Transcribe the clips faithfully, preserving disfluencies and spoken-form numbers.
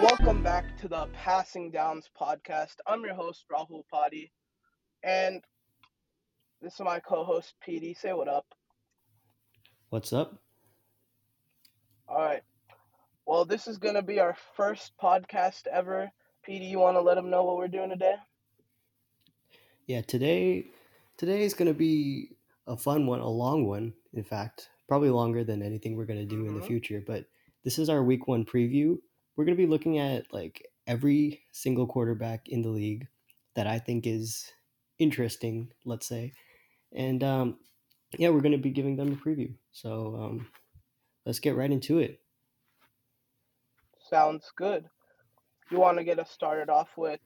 Welcome back to the Passing Downs podcast. I'm your host, Rahul Padhi, and this is my co-host, P D. Say what up. What's up? All right. Well, this is going to be our first podcast ever. P D, you want to let them know what we're doing today? Yeah, today today is going to be a fun one, a long one, in fact. Probably longer than anything we're going to do mm-hmm. in the future, but this is our week one preview. We're going to be looking at like every single quarterback in the league that I think is interesting, let's say. And um, yeah, we're going to be giving them a preview. So um, let's get right into it. Sounds good. You want to get us started off with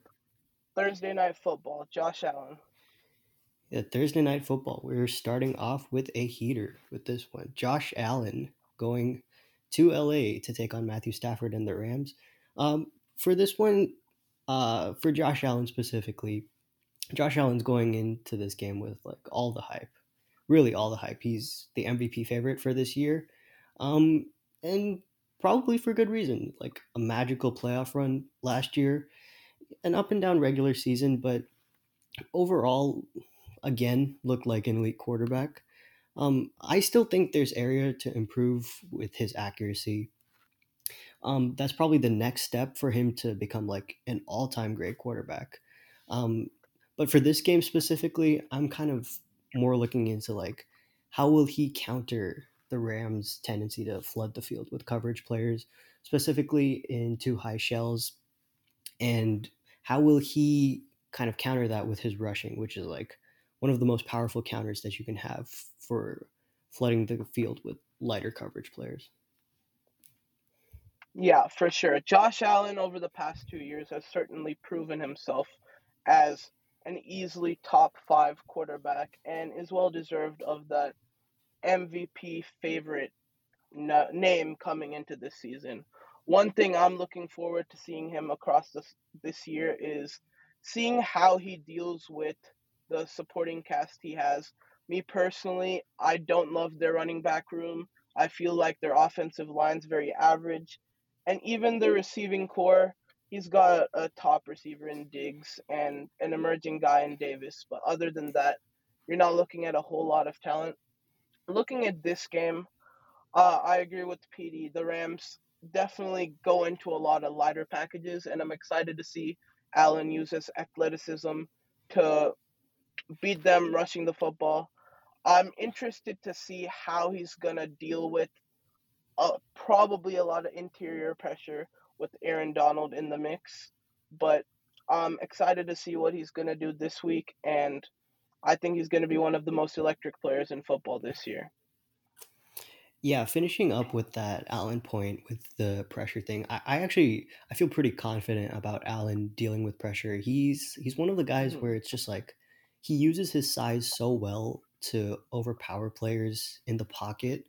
Thursday Night Football, Josh Allen. Yeah, Thursday Night Football. We're starting off with a heater with this one. Josh Allen going to L A to take on Matthew Stafford and the Rams. Um, for this one, uh, for Josh Allen specifically, Josh Allen's going into this game with like all the hype, really all the hype. He's the M V P favorite for this year, um, and probably for good reason. Like a magical playoff run last year, an up and down regular season, but overall, again, looked like an elite quarterback. Um, I still think there's area to improve with his accuracy. Um, that's probably the next step for him to become like an all-time great quarterback. Um, but for this game specifically, I'm kind of more looking into like, how will he counter the Rams' tendency to flood the field with coverage players, specifically in two high shells? And how will he kind of counter that with his rushing, which is like one of the most powerful counters that you can have for flooding the field with lighter coverage players. Yeah, for sure. Josh Allen over the past two years has certainly proven himself as an easily top five quarterback and is well deserved of that M V P favorite no- name coming into this season. One thing I'm looking forward to seeing him across this, this year is seeing how he deals with the supporting cast he has. Me personally, I don't love their running back room. I feel like their offensive line's very average. And even the receiving core, he's got a top receiver in Diggs and an emerging guy in Davis. But other than that, you're not looking at a whole lot of talent. Looking at this game, uh, I agree with P D. The Rams definitely go into a lot of lighter packages, and I'm excited to see Allen use his athleticism to beat them rushing the football. I'm interested to see how he's going to deal with uh, probably a lot of interior pressure with Aaron Donald in the mix, but I'm excited to see what he's going to do this week, and I think he's going to be one of the most electric players in football this year. Yeah, finishing up with that Allen point with the pressure thing, I, I actually I feel pretty confident about Allen dealing with pressure. He's, he's one of the guys mm-hmm. where it's just like, he uses his size so well to overpower players in the pocket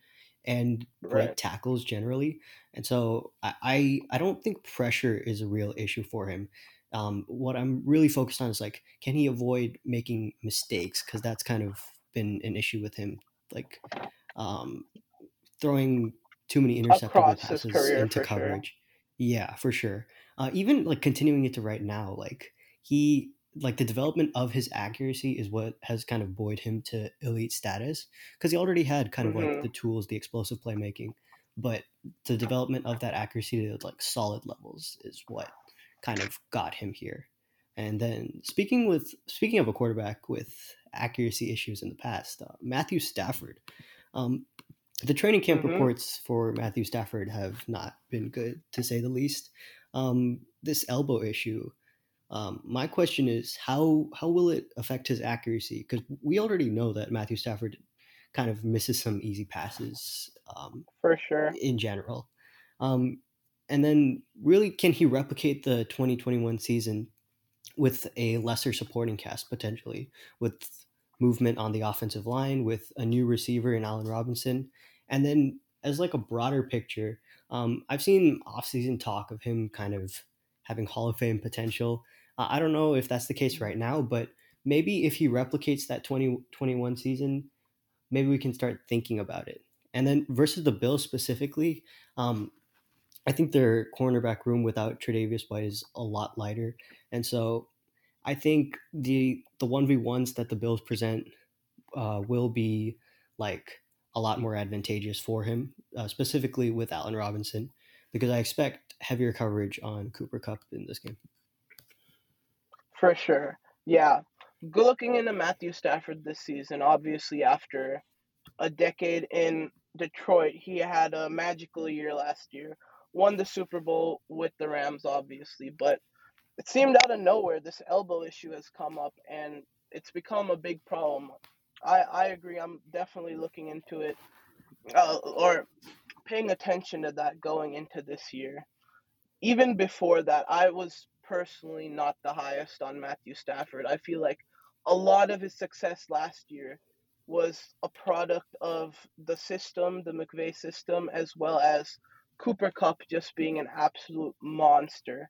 and break right. tackles generally. And so I, I I don't think pressure is a real issue for him. Um, what I'm really focused on is like, can he avoid making mistakes? Because that's kind of been an issue with him, like um, throwing too many interceptable passes into coverage. Sure. Yeah, for sure. Uh, even like continuing it to right now, like he... like the development of his accuracy is what has kind of buoyed him to elite status, because he already had kind of mm-hmm. like the tools, the explosive playmaking, but the development of that accuracy to like solid levels is what kind of got him here. And then speaking with, speaking of a quarterback with accuracy issues in the past, uh, Matthew Stafford, um, the training camp mm-hmm. reports for Matthew Stafford have not been good, to say the least. Um, this elbow issue, Um, my question is, how how will it affect his accuracy? Because we already know that Matthew Stafford kind of misses some easy passes. Um, For sure. In general. Um, and then really, can he replicate the twenty twenty-one season with a lesser supporting cast, potentially, with movement on the offensive line, with a new receiver in Allen Robinson? And then as like a broader picture, um, I've seen offseason talk of him kind of having Hall of Fame potential. Uh, I don't know if that's the case right now, but maybe if he replicates that twenty twenty-one season, maybe we can start thinking about it. And then versus the Bills specifically, um, I think their cornerback room without Tre'Davious White is a lot lighter. And so I think the the one v ones that the Bills present uh, will be like a lot more advantageous for him, uh, specifically with Allen Robinson, because I expect heavier coverage on Cooper Kupp in this game. For sure. Yeah. Good looking into Matthew Stafford this season. Obviously, after a decade in Detroit, he had a magical year last year. Won the Super Bowl with the Rams, obviously, but it seemed out of nowhere. This elbow issue has come up, and it's become a big problem. I, I agree. I'm definitely looking into it uh, or paying attention to that going into this year. Even before that, I was personally not the highest on Matthew Stafford. I feel like a lot of his success last year was a product of the system, the McVay system, as well as Cooper Kupp just being an absolute monster.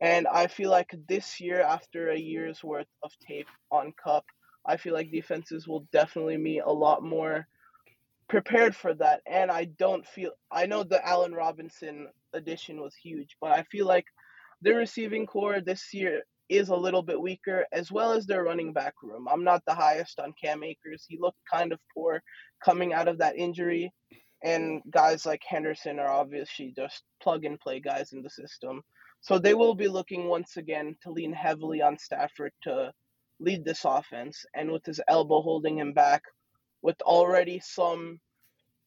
And I feel like this year, after a year's worth of tape on Kupp, I feel like defenses will definitely be a lot more prepared for that. And I don't feel, I know the Allen Robinson addition was huge, but I feel like their receiving core this year is a little bit weaker, as well as their running back room. I'm not the highest on Cam Akers. He looked kind of poor coming out of that injury. And guys like Henderson are obviously just plug-and-play guys in the system. So they will be looking once again to lean heavily on Stafford to lead this offense. And with his elbow holding him back, with already some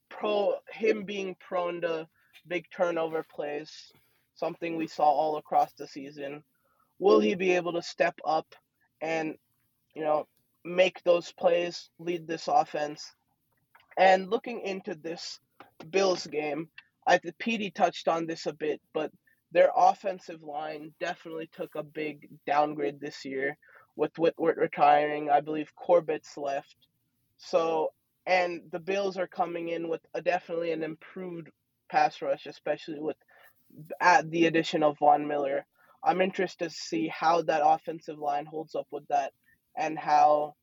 pro him being prone to big turnover plays, something we saw all across the season, will he be able to step up and, you know, make those plays, lead this offense? And looking into this Bills game, I think P D touched on this a bit, but their offensive line definitely took a big downgrade this year with Whitworth retiring. I believe Corbett's left. So, and the Bills are coming in with a definitely an improved pass rush, especially with at the addition of Von Miller. I'm interested to see how that offensive line holds up with that and how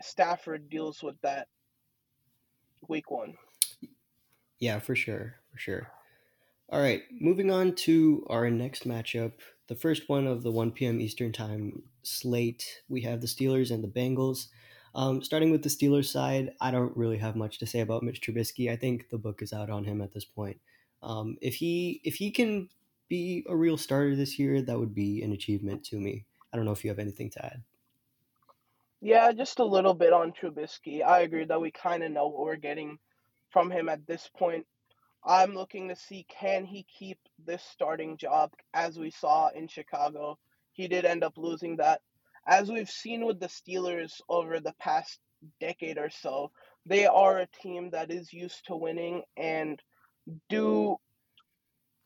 Stafford deals with that week one. Yeah, for sure. For sure. All right. Moving on to our next matchup. The first one of the one p.m. Eastern time slate. We have the Steelers and the Bengals. Um, starting with the Steelers side, I don't really have much to say about Mitch Trubisky. I think the book is out on him at this point. Um, if he if he can be a real starter this year, that would be an achievement to me. I don't know if you have anything to add. Yeah, just a little bit on Trubisky. I agree that we kind of know what we're getting from him at this point. I'm looking to see, can he keep this starting job as we saw in Chicago? He did end up losing that. As we've seen with the Steelers over the past decade or so, they are a team that is used to winning and do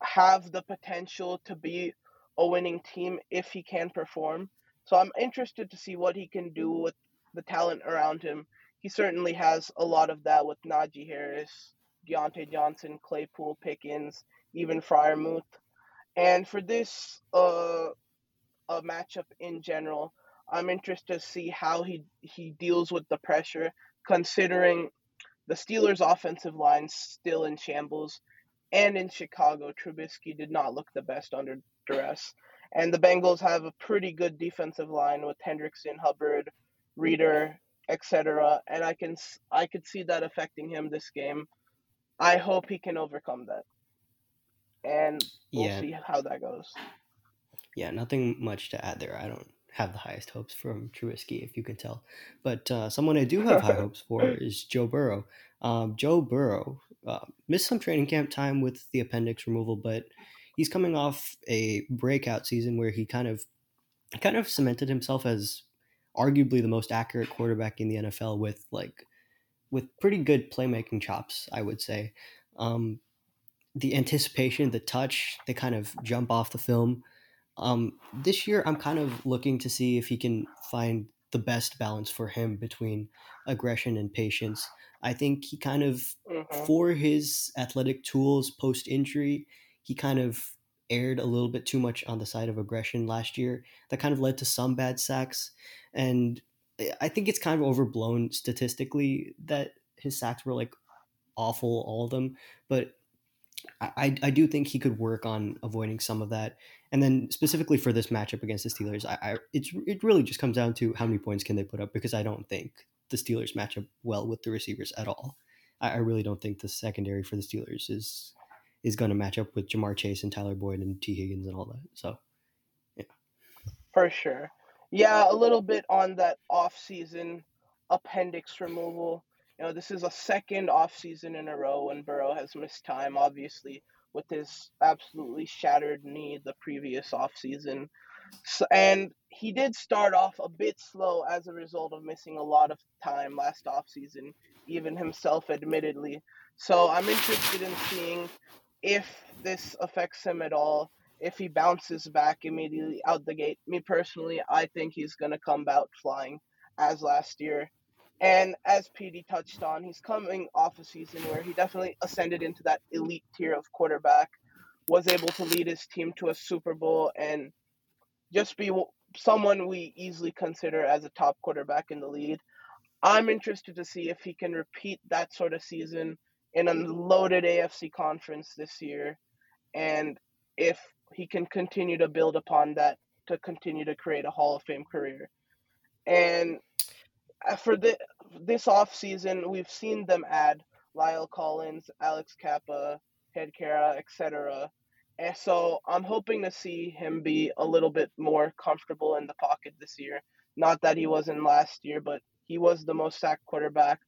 have the potential to be a winning team if he can perform. So I'm interested to see what he can do with the talent around him. He certainly has a lot of that with Najee Harris, Deontay Johnson, Claypool, Pickens, even Fryermuth. And for this uh, a matchup in general, I'm interested to see how he, he deals with the pressure, considering the Steelers' offensive line still in shambles. And in Chicago, Trubisky did not look the best under duress. And the Bengals have a pretty good defensive line with Hendrickson, Hubbard, Reeder, et cetera. And I can I could see that affecting him this game. I hope he can overcome that. And we'll yeah. see how that goes. Yeah, nothing much to add there. I don't have the highest hopes from Trubisky, if you can tell. But uh, someone I do have high hopes for is Joe Burrow. Um, Joe Burrow uh, missed some training camp time with the appendix removal, but he's coming off a breakout season where he kind of kind of cemented himself as arguably the most accurate quarterback in the N F L with like with pretty good playmaking chops, I would say. Um, the anticipation, the touch, they kind of jump off the film. Um, this year, I'm kind of looking to see if he can find the best balance for him between aggression and patience. I think he kind of, mm-hmm. for his athletic tools post-injury, he kind of erred a little bit too much on the side of aggression last year. That kind of led to some bad sacks. And I think it's kind of overblown statistically that his sacks were like awful, all of them. But I, I do think he could work on avoiding some of that. And then specifically for this matchup against the Steelers, I, I it's it really just comes down to how many points can they put up, because I don't think the Steelers match up well with the receivers at all. I, I really don't think the secondary for the Steelers is is going to match up with Ja'Marr Chase and Tyler Boyd and T. Higgins and all that. So, yeah. For sure. Yeah, a little bit on that offseason appendix removal. You know, this is a second offseason in a row when Burrow has missed time, obviously, with his absolutely shattered knee the previous offseason. So, and he did start off a bit slow as a result of missing a lot of time last offseason, even himself admittedly. So I'm interested in seeing if this affects him at all, if he bounces back immediately out the gate. Me personally, I think he's going to come out flying as last year. And as P D touched on, he's coming off a season where he definitely ascended into that elite tier of quarterback, was able to lead his team to a Super Bowl, and just be someone we easily consider as a top quarterback in the league. I'm interested to see if he can repeat that sort of season in a loaded A F C conference this year, and if he can continue to build upon that to continue to create a Hall of Fame career. And for the, this offseason, we've seen them add Lyle Collins, Alex Kappa, Hedkera, et cetera. And so I'm hoping to see him be a little bit more comfortable in the pocket this year. Not that he wasn't last year, but he was the most sacked quarterback.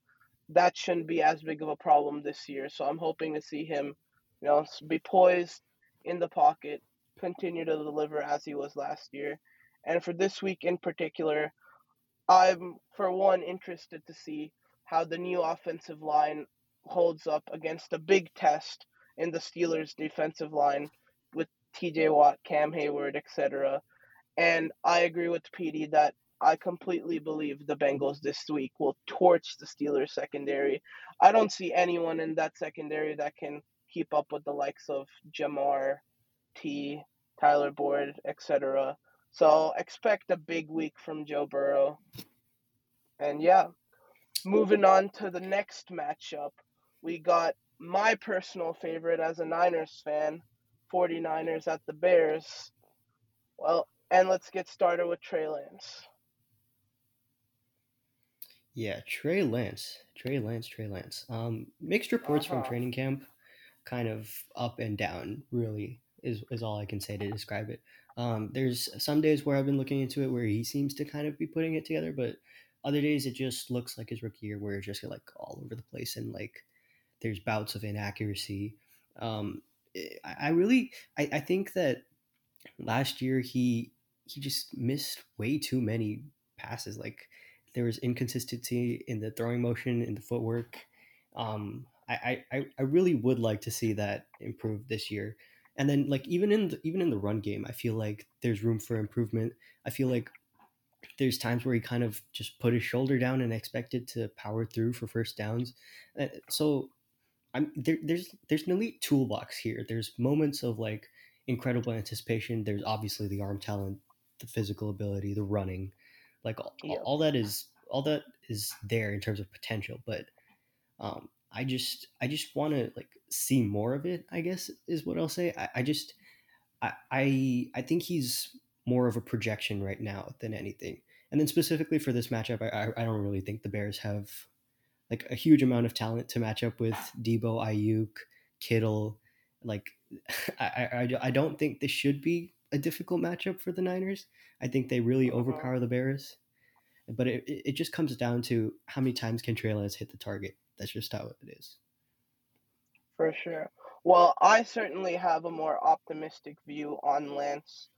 That shouldn't be as big of a problem this year. So I'm hoping to see him, you know, be poised in the pocket, continue to deliver as he was last year. And for this week in particular, I'm, for one, interested to see how the new offensive line holds up against a big test in the Steelers' defensive line with T J Watt, Cam Hayward, et cetera. And I agree with P D that I completely believe the Bengals this week will torch the Steelers' secondary. I don't see anyone in that secondary that can keep up with the likes of Ja'Marr, T, Tyler Boyd, et cetera. So expect a big week from Joe Burrow. And yeah, moving on to the next matchup, we got my personal favorite as a Niners fan, forty-niners at the Bears. Well, and let's get started with Trey Lance. Yeah, Trey Lance, Trey Lance, Trey Lance. Um, mixed reports uh-huh. from training camp, kind of up and down, really, is, is all I can say to describe it. Um, there's some days where I've been looking into it where he seems to kind of be putting it together, but other days it just looks like his rookie year where it's just like all over the place and like there's bouts of inaccuracy. Um, I, I really, I, I think that last year he, he just missed way too many passes. Like there was inconsistency in the throwing motion, in the footwork. Um, I, I, I really would like to see that improve this year. And then, like, even in the, even in the run game, I feel like there's room for improvement. I feel like there's times where he kind of just put his shoulder down and expected to power through for first downs. Uh, so, I'm there, there's there's an elite toolbox here. There's moments of like incredible anticipation. There's obviously the arm talent, the physical ability, the running, like all, yeah. all that is all that is there in terms of potential. But um, I just I just want to like. see more of it, I guess, is what I'll say. I, I just, I, I, I think he's more of a projection right now than anything. And then specifically for this matchup, I, I don't really think the Bears have like a huge amount of talent to match up with Deebo, Ayuk, Kittle. Like, I, I, I don't think this should be a difficult matchup for the Niners. I think they really overpower the Bears, but it, it just comes down to how many times can Trey Lance hit the target. That's just how it is. For sure. Well, I certainly have a more optimistic view on Lance.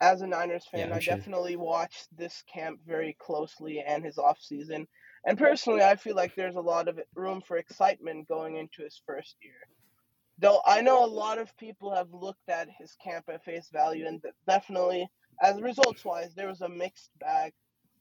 As a Niners fan, yeah, I sure. definitely watched this camp very closely and his offseason. And personally, I feel like there's a lot of room for excitement going into his first year. Though I know a lot of people have looked at his camp at face value, and definitely, as results-wise, there was a mixed bag.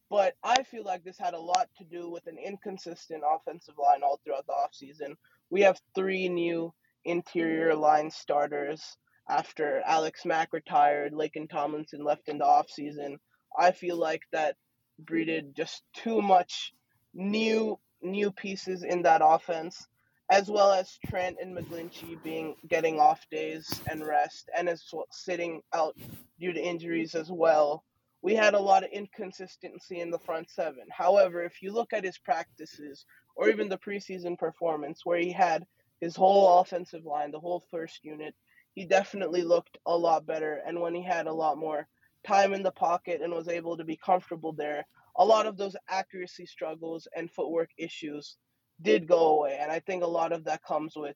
But I feel like this had a lot to do with an inconsistent offensive line all throughout the offseason. We have three new interior line starters after Alex Mack retired, Laken Tomlinson left in the offseason. I feel like that breeded just too much new new pieces in that offense. as well as Trent and McGlinchey being getting off days and rest, and as well, sitting out due to injuries as well. We had a lot of inconsistency in the front seven. However, if you look at his practices or even the preseason performance where he had his whole offensive line, the whole first unit, he definitely looked a lot better. And when he had a lot more time in the pocket and was able to be comfortable there, a lot of those accuracy struggles and footwork issues did go away. And I think a lot of that comes with,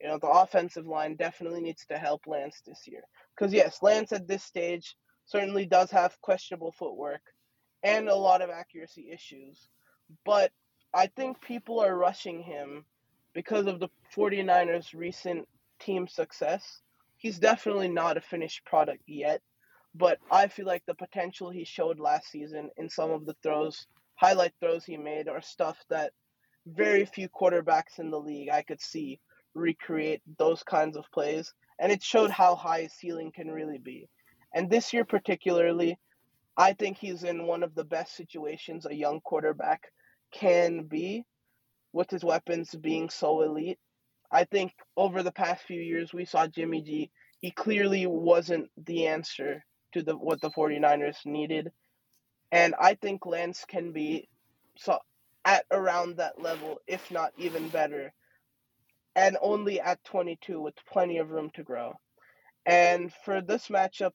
you know, the offensive line definitely needs to help Lance this year. Because, yes, Lance at this stage certainly does have questionable footwork and a lot of accuracy issues. But I think people are rushing him because of the 49ers' recent team success. He's definitely not a finished product yet, but I feel like the potential he showed last season in some of the throws, highlight throws he made, are stuff that very few quarterbacks in the league I could see recreate those kinds of plays. And it showed how high his ceiling can really be. And this year particularly, I think he's in one of the best situations a young quarterback can be, with his weapons being so elite. I think over the past few years, we saw Jimmy G. He clearly wasn't the answer to the what the 49ers needed. And I think Lance can be so at around that level, if not even better, and only at twenty-two with plenty of room to grow. And for this matchup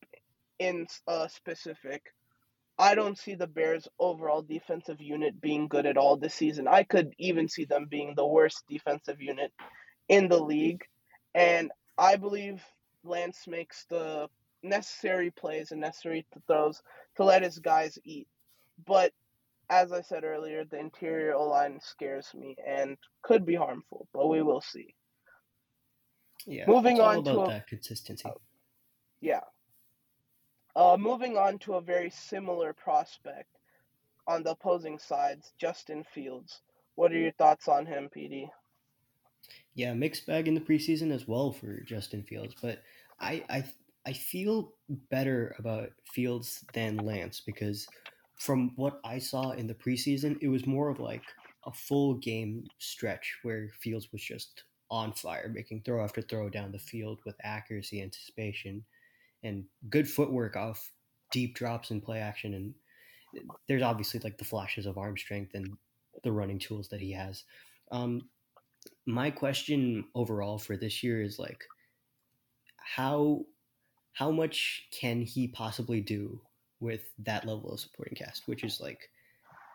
in uh, specific, I don't see the Bears' overall defensive unit being good at all this season. I could even see them being the worst defensive unit in the league. And I believe Lance makes the necessary plays and necessary throws to let his guys eat. But as I said earlier, the interior O-line scares me and could be harmful, but we will see. Yeah, moving on about to a, that consistency. Uh, yeah. Uh, moving on to a very similar prospect on the opposing sides, Justin Fields. What are your thoughts on him, P D? Yeah, mixed bag in the preseason as well for Justin Fields, but I I I feel better about Fields than Lance because from what I saw in the preseason, it was more of like a full game stretch where Fields was just on fire, making throw after throw down the field with accuracy, anticipation, and good footwork off deep drops and play action. And there's obviously like the flashes of arm strength and the running tools that he has. Um, my question overall for this year is like, how, how much can he possibly do with that level of supporting cast, which is like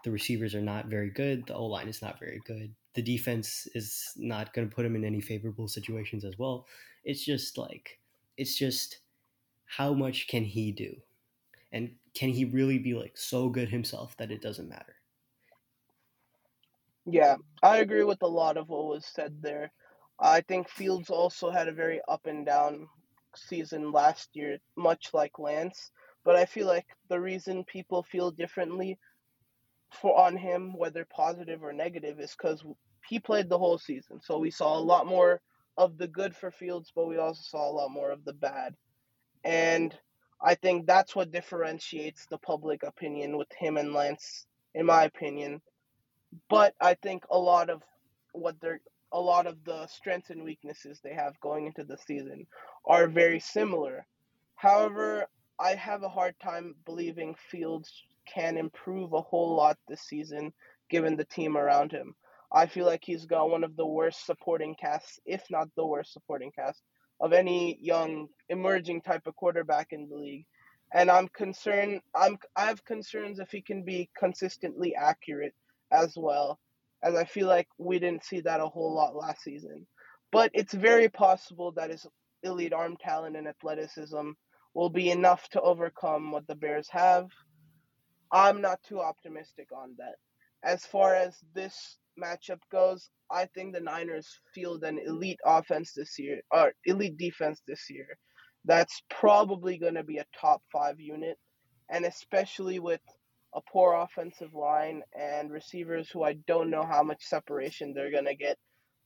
the receivers are not very good. The O-line is not very good. The defense is not going to put him in any favorable situations as well. It's just like, it's just how much can he do? And can he really be like so good himself that it doesn't matter? Yeah, I agree with a lot of what was said there. I think Fields also had a very up and down season last year, much like Lance. But I feel like the reason people feel differently for on him, whether positive or negative, is because he played the whole season. So we saw a lot more of the good for Fields, but we also saw a lot more of the bad. And I think that's what differentiates the public opinion with him and Lance, in my opinion. But I think a lot of what they're, a lot of the strengths and weaknesses they have going into the season are very similar. However, I have a hard time believing Fields can improve a whole lot this season, given the team around him. I feel like he's got one of the worst supporting casts, if not the worst supporting cast, of any young, emerging type of quarterback in the league. And I'm concerned, I'm, I have concerns if he can be consistently accurate as well, as I feel like we didn't see that a whole lot last season. But it's very possible that his elite arm talent and athleticism will be enough to overcome what the Bears have. I'm not too optimistic on that. As far as this matchup goes, I think the Niners field an elite offense this year, or elite defense this year. That's probably going to be a top five unit, and especially with a poor offensive line and receivers who I don't know how much separation they're going to get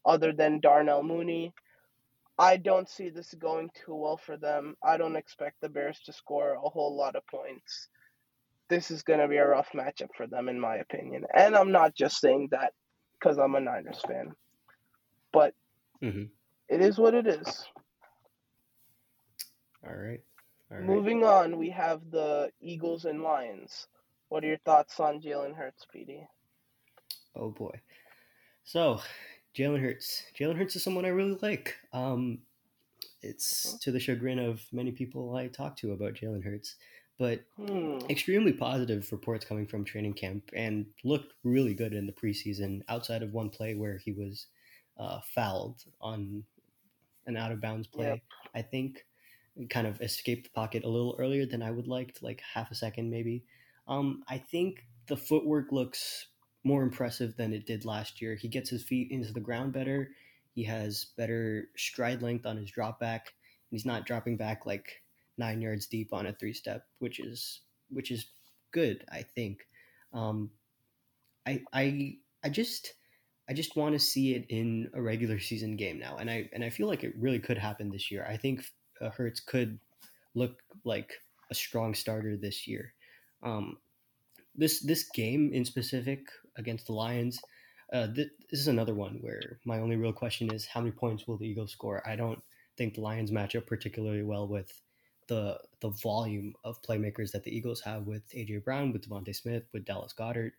other than Darnell Mooney. I don't see this going too well for them. I don't expect the Bears to score a whole lot of points. This is going to be a rough matchup for them, in my opinion. And I'm not just saying that because I'm a Niners fan. But mm-hmm. it is what it is. All right. All right. Moving on, we have the Eagles and Lions. What are your thoughts on Jalen Hurts, P D? Oh, boy. So, Jalen Hurts. Jalen Hurts is someone I really like. Um, it's to the chagrin of many people I talk to about Jalen Hurts. But hmm. extremely positive reports coming from training camp, and looked really good in the preseason outside of one play where he was uh, fouled on an out-of-bounds play. Yep. I think kind of escaped the pocket a little earlier than I would like, like half a second maybe. Um, I think the footwork looks more impressive than it did last year. He gets his feet into the ground better. He has better stride length on his drop back. He's not dropping back like nine yards deep on a three-step, which is which is good, I think. Um, I I I just I just want to see it in a regular season game now, and I and I feel like it really could happen this year. I think uh, Hurts could look like a strong starter this year. Um, this this game in specific against the Lions, uh, th- this is another one where my only real question is how many points will the Eagles score? I don't think the Lions match up particularly well with the the volume of playmakers that the Eagles have with A J. Brown, with DeVonta Smith, with Dallas Goedert,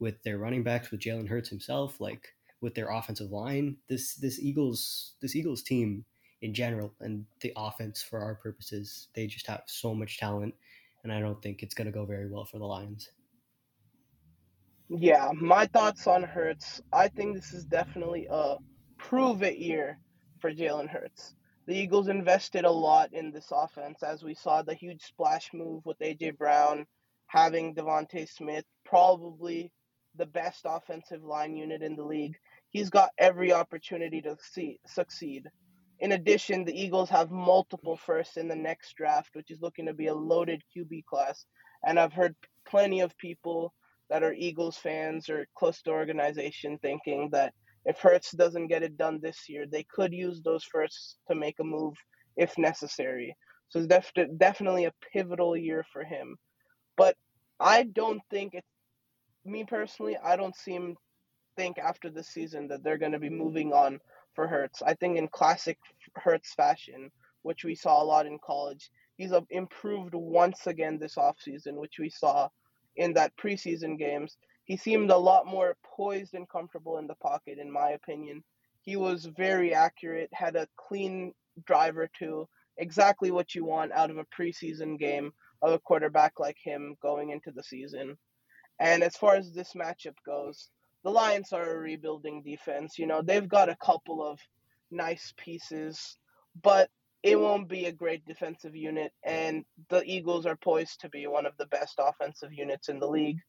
with their running backs, with Jalen Hurts himself, like with their offensive line. This this Eagles this Eagles team in general, and the offense for our purposes, they just have so much talent, and I don't think it's going to go very well for the Lions. Yeah, my thoughts on Hurts. I think this is definitely a prove-it year for Jalen Hurts. The Eagles invested a lot in this offense, as we saw the huge splash move with A J. Brown, having DeVonta Smith, probably the best offensive line unit in the league. He's got every opportunity to succeed. In addition, the Eagles have multiple firsts in the next draft, which is looking to be a loaded Q B class. And I've heard plenty of people that are Eagles fans or close to organization thinking that if Hurts doesn't get it done this year, they could use those firsts to make a move if necessary. So it's def- definitely a pivotal year for him. But I don't think it's – me personally, I don't seem think after this season that they're going to be moving on for Hurts. I think in classic Hurts fashion, which we saw a lot in college, he's improved once again this offseason, which we saw in that preseason games. He seemed a lot more poised and comfortable in the pocket, in my opinion. He was very accurate, had a clean drive or two, exactly what you want out of a preseason game of a quarterback like him going into the season. And as far as this matchup goes, the Lions are a rebuilding defense. You know, they've got a couple of nice pieces, but it won't be a great defensive unit, and the Eagles are poised to be one of the best offensive units in the league.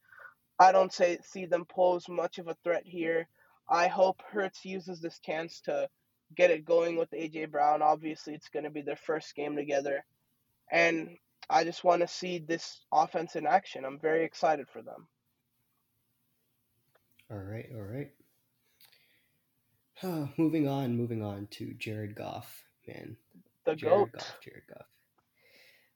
I don't say, see them pose much of a threat here. I hope Hurts uses this chance to get it going with A J. Brown. Obviously, it's going to be their first game together. And I just want to see this offense in action. I'm very excited for them. All right, all right. Oh, moving on, moving on to Jared Goff, man. The Jared GOAT. Goff, Jared Goff.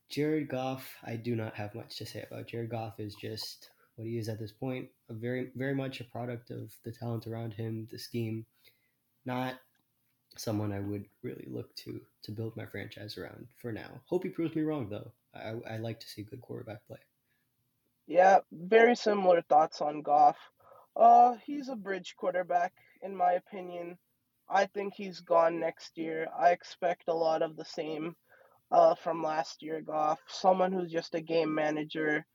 Jared Goff, I do not have much to say about. Jared Goff is just... what he is at this point, a very, very much a product of the talent around him, the scheme, not someone I would really look to to build my franchise around for now. Hope he proves me wrong, though. I, I like to see good quarterback play. Yeah, very similar thoughts on Goff. Uh, he's a bridge quarterback, in my opinion. I think he's gone next year. I expect a lot of the same uh, from last year, Goff. Someone who's just a game manager,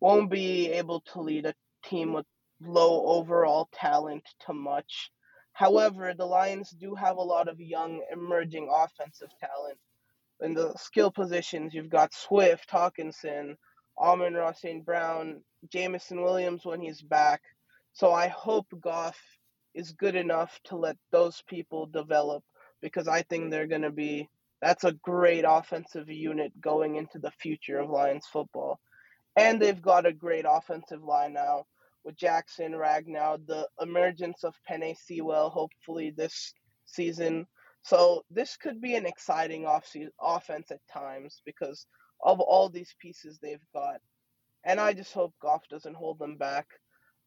won't be able to lead a team with low overall talent to much. However, the Lions do have a lot of young, emerging offensive talent. In the skill positions, you've got Swift, Hawkinson, Amon-Ra Saint Brown, Jamison Williams when he's back. So I hope Goff is good enough to let those people develop, because I think they're going to be – that's a great offensive unit going into the future of Lions football. And they've got a great offensive line now with Jackson, Ragnow, the emergence of Penei Sewell, hopefully this season. So this could be an exciting off offense at times because of all these pieces they've got. And I just hope Goff doesn't hold them back.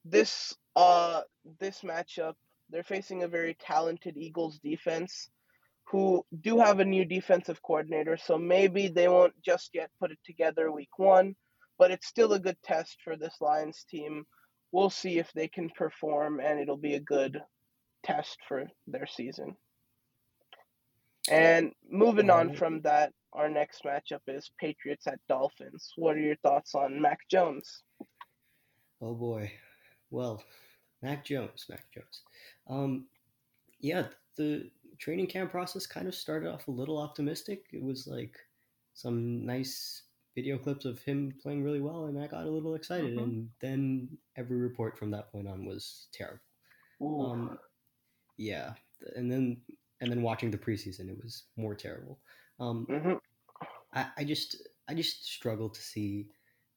This uh this matchup They're facing a very talented Eagles defense who do have a new defensive coordinator, so maybe they won't just yet put it together week one, but it's still a good test for this Lions team. We'll see if they can perform, and it'll be a good test for their season. And moving on from that, our next matchup is Patriots at Dolphins. What are your thoughts on Mac Jones? Oh, boy. Well, Mac Jones, Mac Jones. Um, yeah, the training camp process kind of started off a little optimistic. It was like some nice video clips of him playing really well, and I got a little excited. Mm-hmm. And then every report from that point on was terrible. Um, yeah, and then... And then watching the preseason, it was more terrible. Um, mm-hmm. I, I just I just struggle to see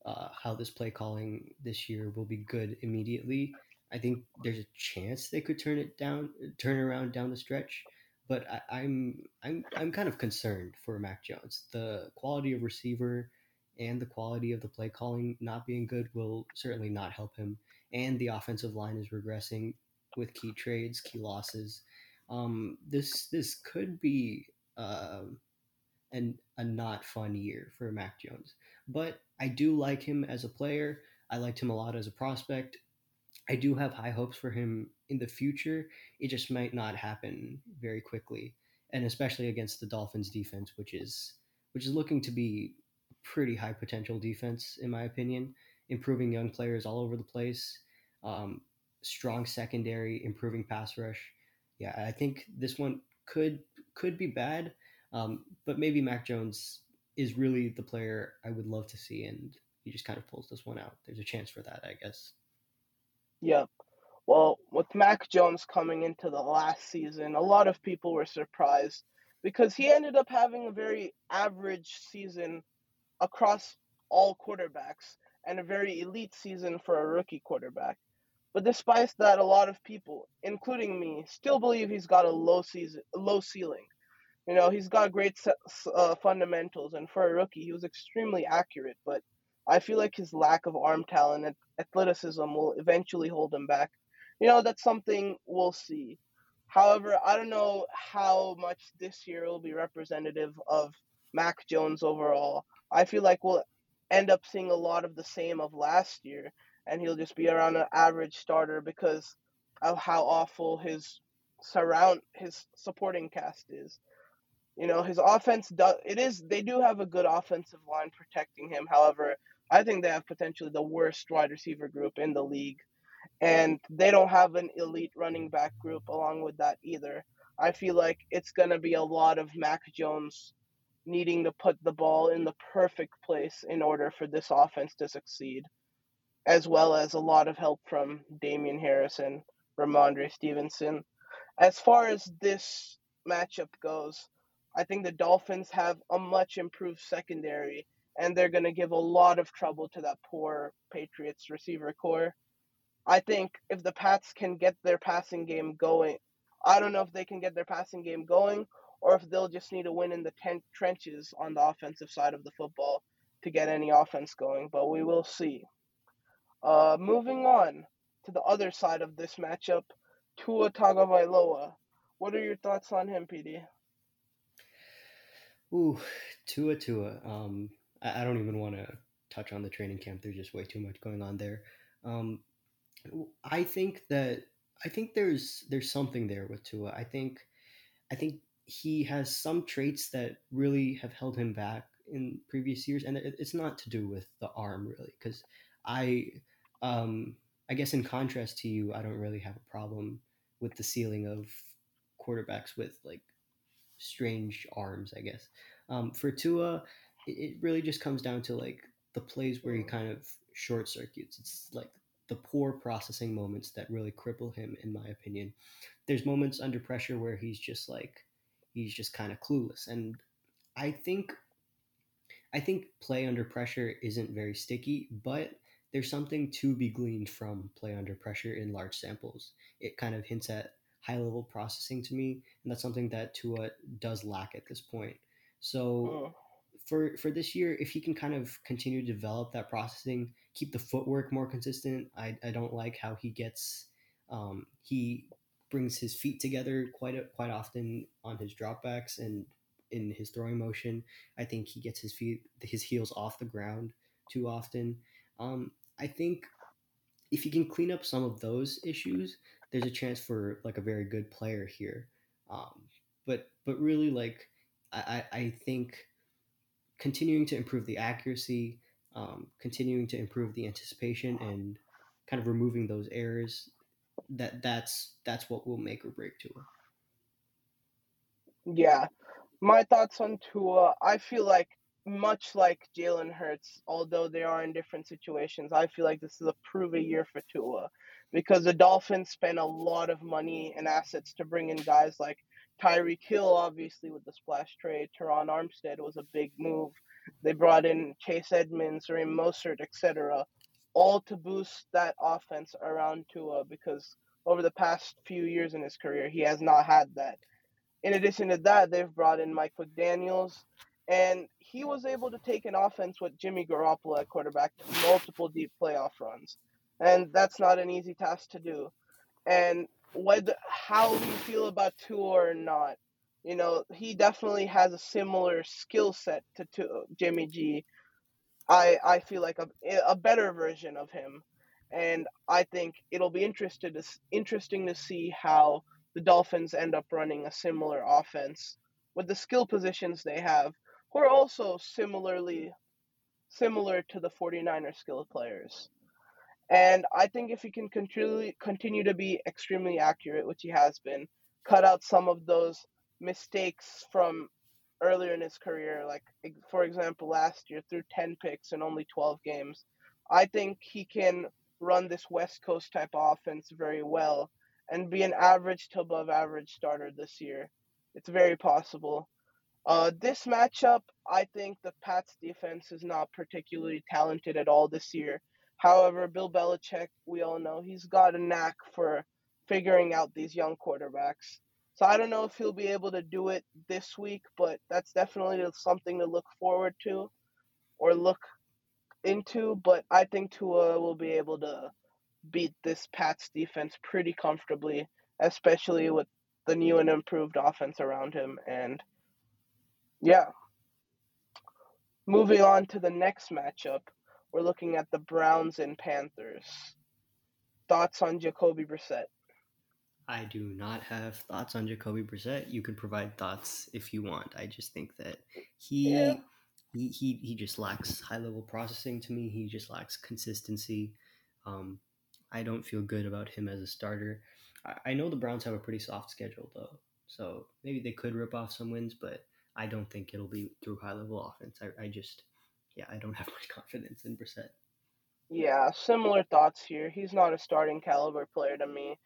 uh, how this play calling this year will be good immediately. I think there's a chance they could turn it down, turn around down the stretch. But I, I'm I'm I'm kind of concerned for Mac Jones. The quality of receiver and the quality of the play calling not being good will certainly not help him. And the offensive line is regressing with key trades, key losses. Um, this this could be uh, an, a not fun year for Mac Jones, but I do like him as a player. I liked him a lot as a prospect. I do have high hopes for him in the future. It just might not happen very quickly, and especially against the Dolphins defense, which is which is looking to be a pretty high potential defense, in my opinion, improving young players all over the place, um, strong secondary, improving pass rush. Yeah, I think this one could could be bad, um, but maybe Mac Jones is really the player I would love to see, and he just kind of pulls this one out. There's a chance for that, I guess. Yeah. Well, with Mac Jones coming into the last season, a lot of people were surprised because he ended up having a very average season across all quarterbacks and a very elite season for a rookie quarterback. But despite that, a lot of people, including me, still believe he's got a low season, low ceiling. You know, he's got great uh, fundamentals, and for a rookie, he was extremely accurate. But I feel like his lack of arm talent and athleticism will eventually hold him back. You know, that's something we'll see. However, I don't know how much this year will be representative of Mac Jones overall. I feel like we'll end up seeing a lot of the same of last year, and he'll just be around an average starter because of how awful his surround his supporting cast is. You know, his offense does it is they do have a good offensive line protecting him. However, I think they have potentially the worst wide receiver group in the league, and they don't have an elite running back group along with that either. I feel like it's going to be a lot of Mac Jones needing to put the ball in the perfect place in order for this offense to succeed, as well as a lot of help from Damian Harris and Ramondre Stevenson. As far as this matchup goes, I think the Dolphins have a much improved secondary, and they're going to give a lot of trouble to that poor Patriots receiver core. I think if the Pats can get their passing game going, I don't know if they can get their passing game going or if they'll just need a win in the ten- trenches on the offensive side of the football to get any offense going, but we will see. Uh, moving on to the other side of this matchup, Tua Tagovailoa. What are your thoughts on him, P D? Ooh, Tua Tua. Um, I, I don't even want to touch on the training camp. There's just way too much going on there. Um, I think that I think there's there's something there with Tua. I think I think he has some traits that really have held him back in previous years, and it, it's not to do with the arm really, because I. Um, I guess in contrast to you, I don't really have a problem with the ceiling of quarterbacks with like strange arms, I guess. Um, for Tua, it really just comes down to like the plays where he kind of short circuits. It's like the poor processing moments that really cripple him, in my opinion. There's moments under pressure where he's just like, he's just kind of clueless. And I think, I think play under pressure isn't very sticky, but there's something to be gleaned from play under pressure in large samples. It kind of hints at high-level processing to me, and that's something that Tua does lack at this point. So oh. for for this year, if he can kind of continue to develop that processing, keep the footwork more consistent. I, I don't like how he gets um, – he brings his feet together quite a, quite often on his dropbacks and in his throwing motion. I think he gets his feet, his heels off the ground too often. Um, I think if you can clean up some of those issues, there's a chance for like a very good player here. Um, but but really, like I, I think continuing to improve the accuracy, um, continuing to improve the anticipation, and kind of removing those errors, that that's that's what will make or break Tua. Yeah. My thoughts on Tua, I feel like much like Jalen Hurts, although they are in different situations, I feel like this is a prove-it year for Tua because the Dolphins spent a lot of money and assets to bring in guys like Tyreek Hill, obviously, with the splash trade. Teron Armstead was a big move. They brought in Chase Edmonds, Raheem Mostert, et cetera, all to boost that offense around Tua because over the past few years in his career, he has not had that. In addition to that, they've brought in Mike McDaniels, and he was able to take an offense with Jimmy Garoppolo at quarterback to multiple deep playoff runs, and that's not an easy task to do. And whether how we feel about Tua or not, you know, he definitely has a similar skill set to, to Jimmy G. I I feel like a a better version of him, and I think it'll be interested interesting to see how the Dolphins end up running a similar offense with the skill positions they have, who are also similarly similar to the 49ers skill players. And I think if he can continue, continue to be extremely accurate, which he has been, cut out some of those mistakes from earlier in his career, like, for example, last year threw ten picks in only twelve games, I think he can run this West Coast type offense very well and be an average to above average starter this year. It's very possible. Uh, this matchup, I think the Pats defense is not particularly talented at all this year. However, Bill Belichick, we all know, he's got a knack for figuring out these young quarterbacks. So I don't know if he'll be able to do it this week, but that's definitely something to look forward to or look into. But I think Tua will be able to beat this Pats defense pretty comfortably, especially with the new and improved offense around him. And yeah, moving on to the next matchup, we're looking at the Browns and Panthers. Thoughts on Jacoby Brissett? I do not have thoughts on Jacoby Brissett. You can provide thoughts if you want. I just think that he yeah. he, he he just lacks high level processing to me. He just lacks consistency. Um I don't feel good about him as a starter. I know the Browns have a pretty soft schedule, though, so maybe they could rip off some wins, but I don't think it'll be through high-level offense. I, I just, yeah, I don't have much confidence in Brissett. Yeah, similar thoughts here. He's not a starting caliber player to me.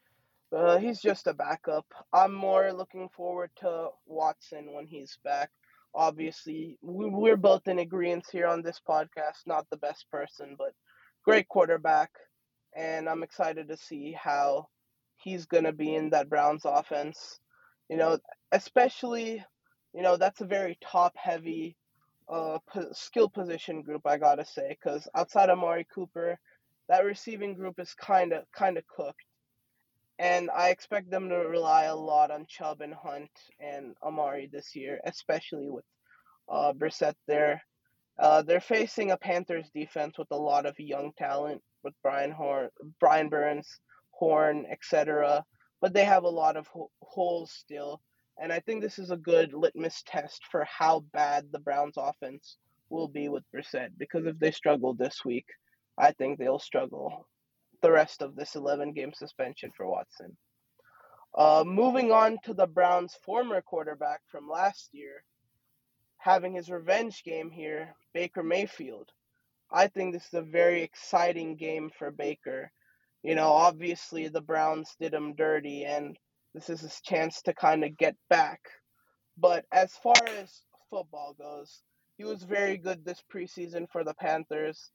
Uh, he's just a backup. I'm more looking forward to Watson when he's back. Obviously, we're both in agreement here on this podcast. Not the best person, but great quarterback. And I'm excited to see how he's going to be in that Browns offense. You know, especially, you know, that's a very top-heavy uh, po- skill position group, I got to say, because outside of Amari Cooper, that receiving group is kind of kind of cooked. And I expect them to rely a lot on Chubb and Hunt and Amari this year, especially with uh, Brissett there. Uh, they're facing a Panthers defense with a lot of young talent, with Brian Horn, Brian Burns, Horn, et cetera. But they have a lot of ho- holes still. And I think this is a good litmus test for how bad the Browns offense will be with Brissett, because if they struggle this week, I think they'll struggle the rest of this eleven-game suspension for Watson. Uh, moving on to the Browns' former quarterback from last year, having his revenge game here, Baker Mayfield. I think this is a very exciting game for Baker. You know, obviously the Browns did him dirty, and this is his chance to kind of get back. But as far as football goes, he was very good this preseason for the Panthers.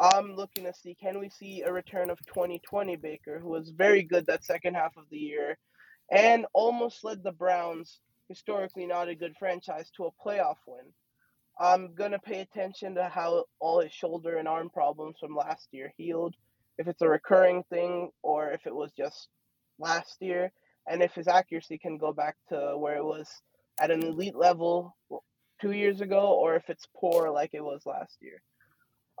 I'm looking to see, can we see a return of twenty twenty Baker, who was very good that second half of the year and almost led the Browns, historically not a good franchise, to a playoff win. I'm going to pay attention to how all his shoulder and arm problems from last year healed, if it's a recurring thing or if it was just last year, and if his accuracy can go back to where it was at an elite level two years ago, or if it's poor like it was last year.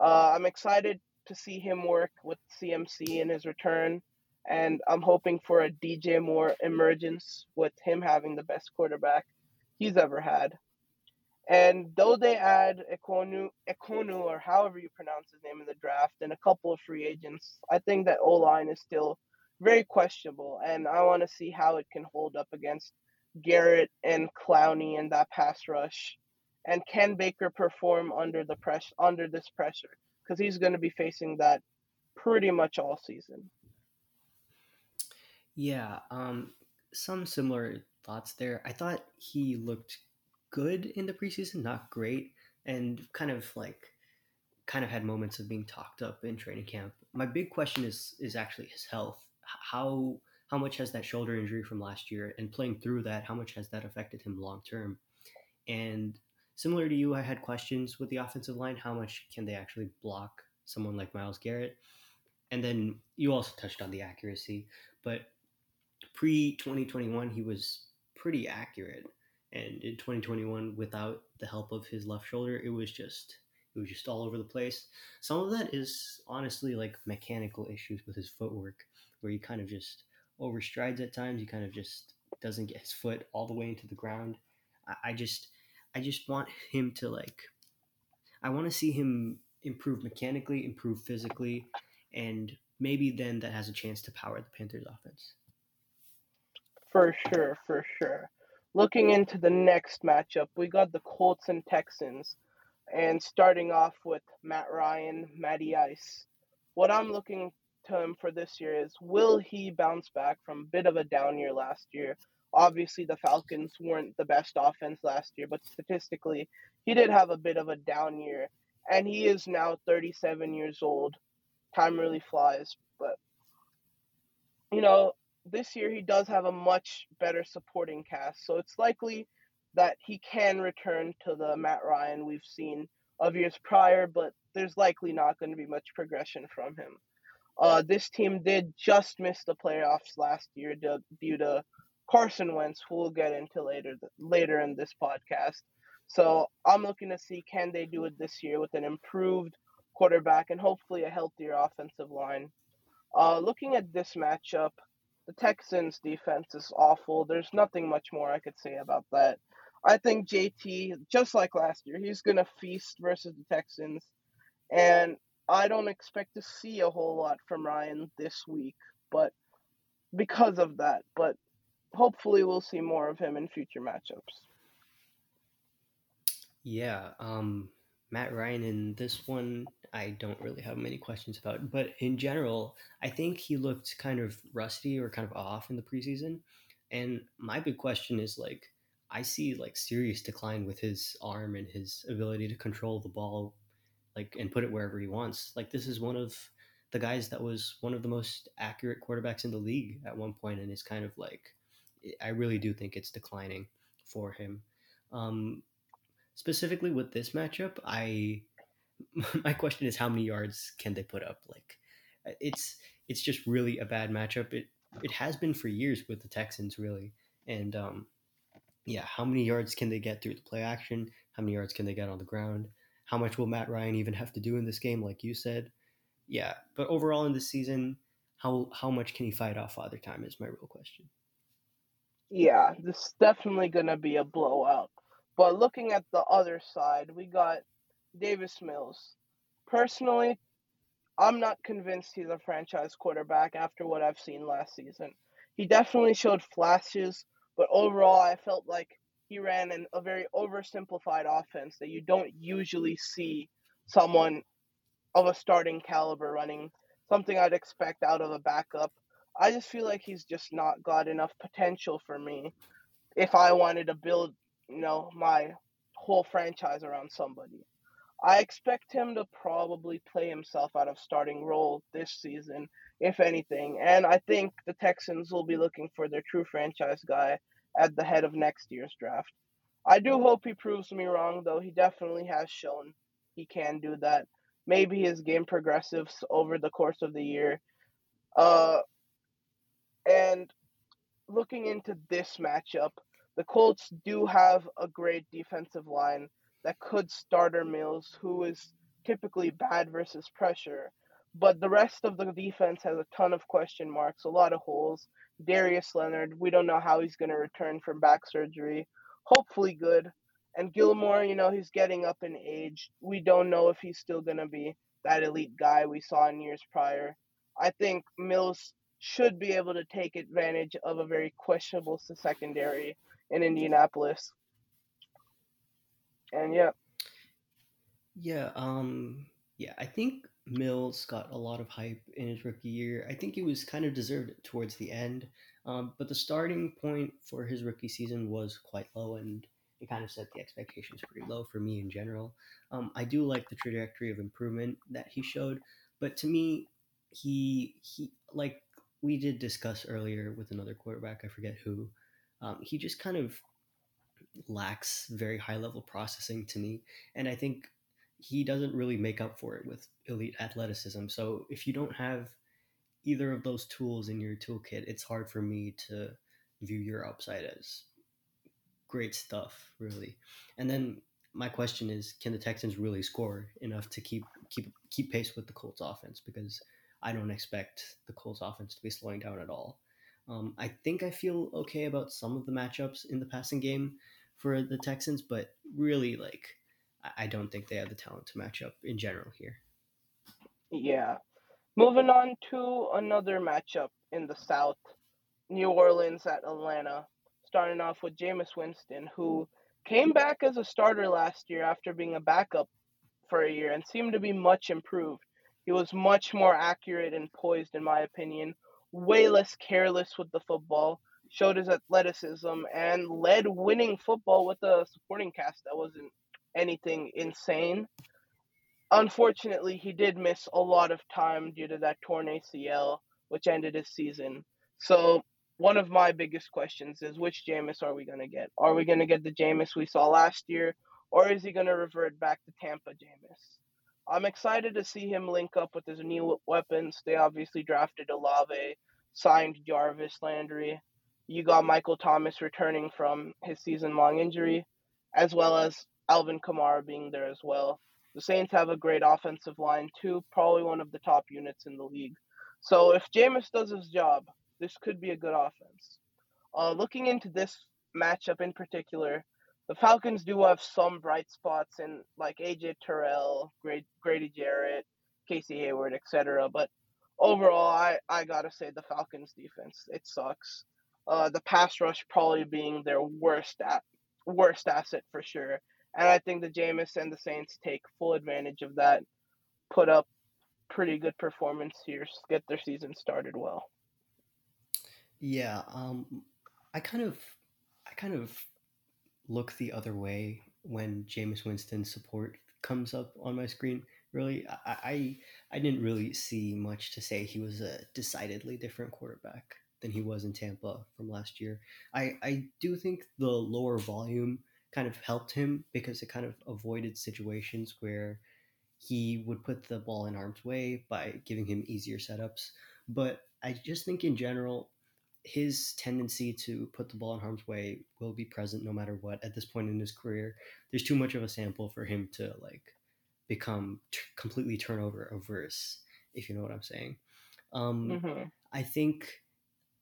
Uh, I'm excited to see him work with C M C in his return, and I'm hoping for a D J Moore emergence with him having the best quarterback he's ever had. And though they add Ekonu, Ekonu, or however you pronounce his name in the draft, and a couple of free agents, I think that O-line is still very questionable, and I want to see how it can hold up against Garrett and Clowney and that pass rush. And can Baker perform under the press under this pressure? Because he's going to be facing that pretty much all season. Yeah, um, some similar thoughts there. I thought he looked good in the preseason, not great, and kind of like kind of had moments of being talked up in training camp. My big question is is actually his health. How how much has that shoulder injury from last year and playing through that, how much has that affected him long term? And similar to you, I had questions with the offensive line. How much can they actually block someone like Myles Garrett? And then you also touched on the accuracy, but pre twenty twenty-one, he was pretty accurate. And in twenty twenty-one, without the help of his left shoulder, it was just it was just all over the place. Some of that is honestly like mechanical issues with his footwork, where he kind of just overstrides at times. He kind of just doesn't get his foot all the way into the ground. I, I just... I just want him to like, I want to see him improve mechanically, improve physically, and maybe then that has a chance to power the Panthers offense. For sure, for sure. Looking into the next matchup, we got the Colts and Texans, and starting off with Matt Ryan, Matty Ice. What I'm looking to him for this year is, will he bounce back from a bit of a down year last year? Obviously, the Falcons weren't the best offense last year, but statistically, he did have a bit of a down year, and he is now thirty-seven years old. Time really flies, but, you know, this year he does have a much better supporting cast, so it's likely that he can return to the Matt Ryan we've seen of years prior, but there's likely not going to be much progression from him. Uh, this team did just miss the playoffs last year due to Carson Wentz, who we'll get into later later in this podcast. So I'm looking to see, can they do it this year with an improved quarterback and hopefully a healthier offensive line. Uh, looking at this matchup, the Texans' defense is awful. There's nothing much more I could say about that. I think J T, just like last year, he's going to feast versus the Texans, and I don't expect to see a whole lot from Ryan this week, but because of that, but hopefully we'll see more of him in future matchups. Yeah, um, Matt Ryan in this one, I don't really have many questions about. But in general, I think he looked kind of rusty or kind of off in the preseason. And my big question is, like, I see, like, serious decline with his arm and his ability to control the ball, like, and put it wherever he wants. Like, this is one of the guys that was one of the most accurate quarterbacks in the league at one point, and is kind of like, I really do think it's declining for him. Um, specifically with this matchup, I my question is, how many yards can they put up? Like, it's it's just really a bad matchup. It it has been for years with the Texans, really. And um, yeah, how many yards can they get through the play action? How many yards can they get on the ground? How much will Matt Ryan even have to do in this game, like you said? Yeah, but overall in this season, how how much can he fight off Father Time is my real question. Yeah, this is definitely going to be a blowout. But looking at the other side, we got Davis Mills. Personally, I'm not convinced he's a franchise quarterback after what I've seen last season. He definitely showed flashes, but overall I felt like he ran in a very oversimplified offense that you don't usually see someone of a starting caliber running, something I'd expect out of a backup. I just feel like he's just not got enough potential for me if I wanted to build, you know, my whole franchise around somebody. I expect him to probably play himself out of starting role this season, if anything. And I think the Texans will be looking for their true franchise guy at the head of next year's draft. I do hope he proves me wrong, though. He definitely has shown he can do that. Maybe his game progresses over the course of the year. Uh... And looking into this matchup, the Colts do have a great defensive line that could starter Mills, who is typically bad versus pressure. But the rest of the defense has a ton of question marks, a lot of holes. Darius Leonard, we don't know how he's going to return from back surgery. Hopefully good. And Gilmore, you know, he's getting up in age. We don't know if he's still going to be that elite guy we saw in years prior. I think Mills should be able to take advantage of a very questionable secondary in Indianapolis. And yeah. Yeah, um, yeah, I think Mills got a lot of hype in his rookie year. I think he was kind of deserved it towards the end, um, but the starting point for his rookie season was quite low, and it kind of set the expectations pretty low for me in general. Um, I do like the trajectory of improvement that he showed, but to me, he he like we did discuss earlier with another quarterback, I forget who, um, he just kind of lacks very high-level processing to me, and I think he doesn't really make up for it with elite athleticism. So if you don't have either of those tools in your toolkit, it's hard for me to view your upside as great stuff, really. And then my question is, can the Texans really score enough to keep keep keep pace with the Colts offense? Because I don't expect the Colts offense to be slowing down at all. Um, I think I feel okay about some of the matchups in the passing game for the Texans, but really, like, I don't think they have the talent to match up in general here. Yeah. Moving on to another matchup in the South, New Orleans at Atlanta, starting off with Jameis Winston, who came back as a starter last year after being a backup for a year and seemed to be much improved. He was much more accurate and poised, in my opinion, way less careless with the football, showed his athleticism, and led winning football with a supporting cast that wasn't anything insane. Unfortunately, he did miss a lot of time due to that torn A C L, which ended his season. So one of my biggest questions is, which Jameis are we going to get? Are we going to get the Jameis we saw last year, or is he going to revert back to Tampa Jameis? I'm excited to see him link up with his new weapons. They obviously drafted Olave, signed Jarvis Landry. You got Michael Thomas returning from his season-long injury, as well as Alvin Kamara being there as well. The Saints have a great offensive line too, probably one of the top units in the league. So if Jameis does his job, this could be a good offense. Uh, looking into this matchup in particular, the Falcons do have some bright spots in like A J Terrell, Grady Jarrett, Casey Hayward, et cetera. But overall, I, I gotta say the Falcons defense, it sucks. Uh, the pass rush probably being their worst at, worst asset for sure. And I think the Jameis and the Saints take full advantage of that, put up pretty good performance here, get their season started well. Yeah, um, I kind of, I kind of look the other way when Jameis Winston's support comes up on my screen. Really, I, I, I didn't really see much to say. He was a decidedly different quarterback than he was in Tampa from last year. I, I do think the lower volume kind of helped him, because it kind of avoided situations where he would put the ball in harm's way by giving him easier setups. But I just think in general, his tendency to put the ball in harm's way will be present no matter what. At this point in his career, there's too much of a sample for him to like become t- completely turnover averse, if you know what I'm saying. Um, mm-hmm. I think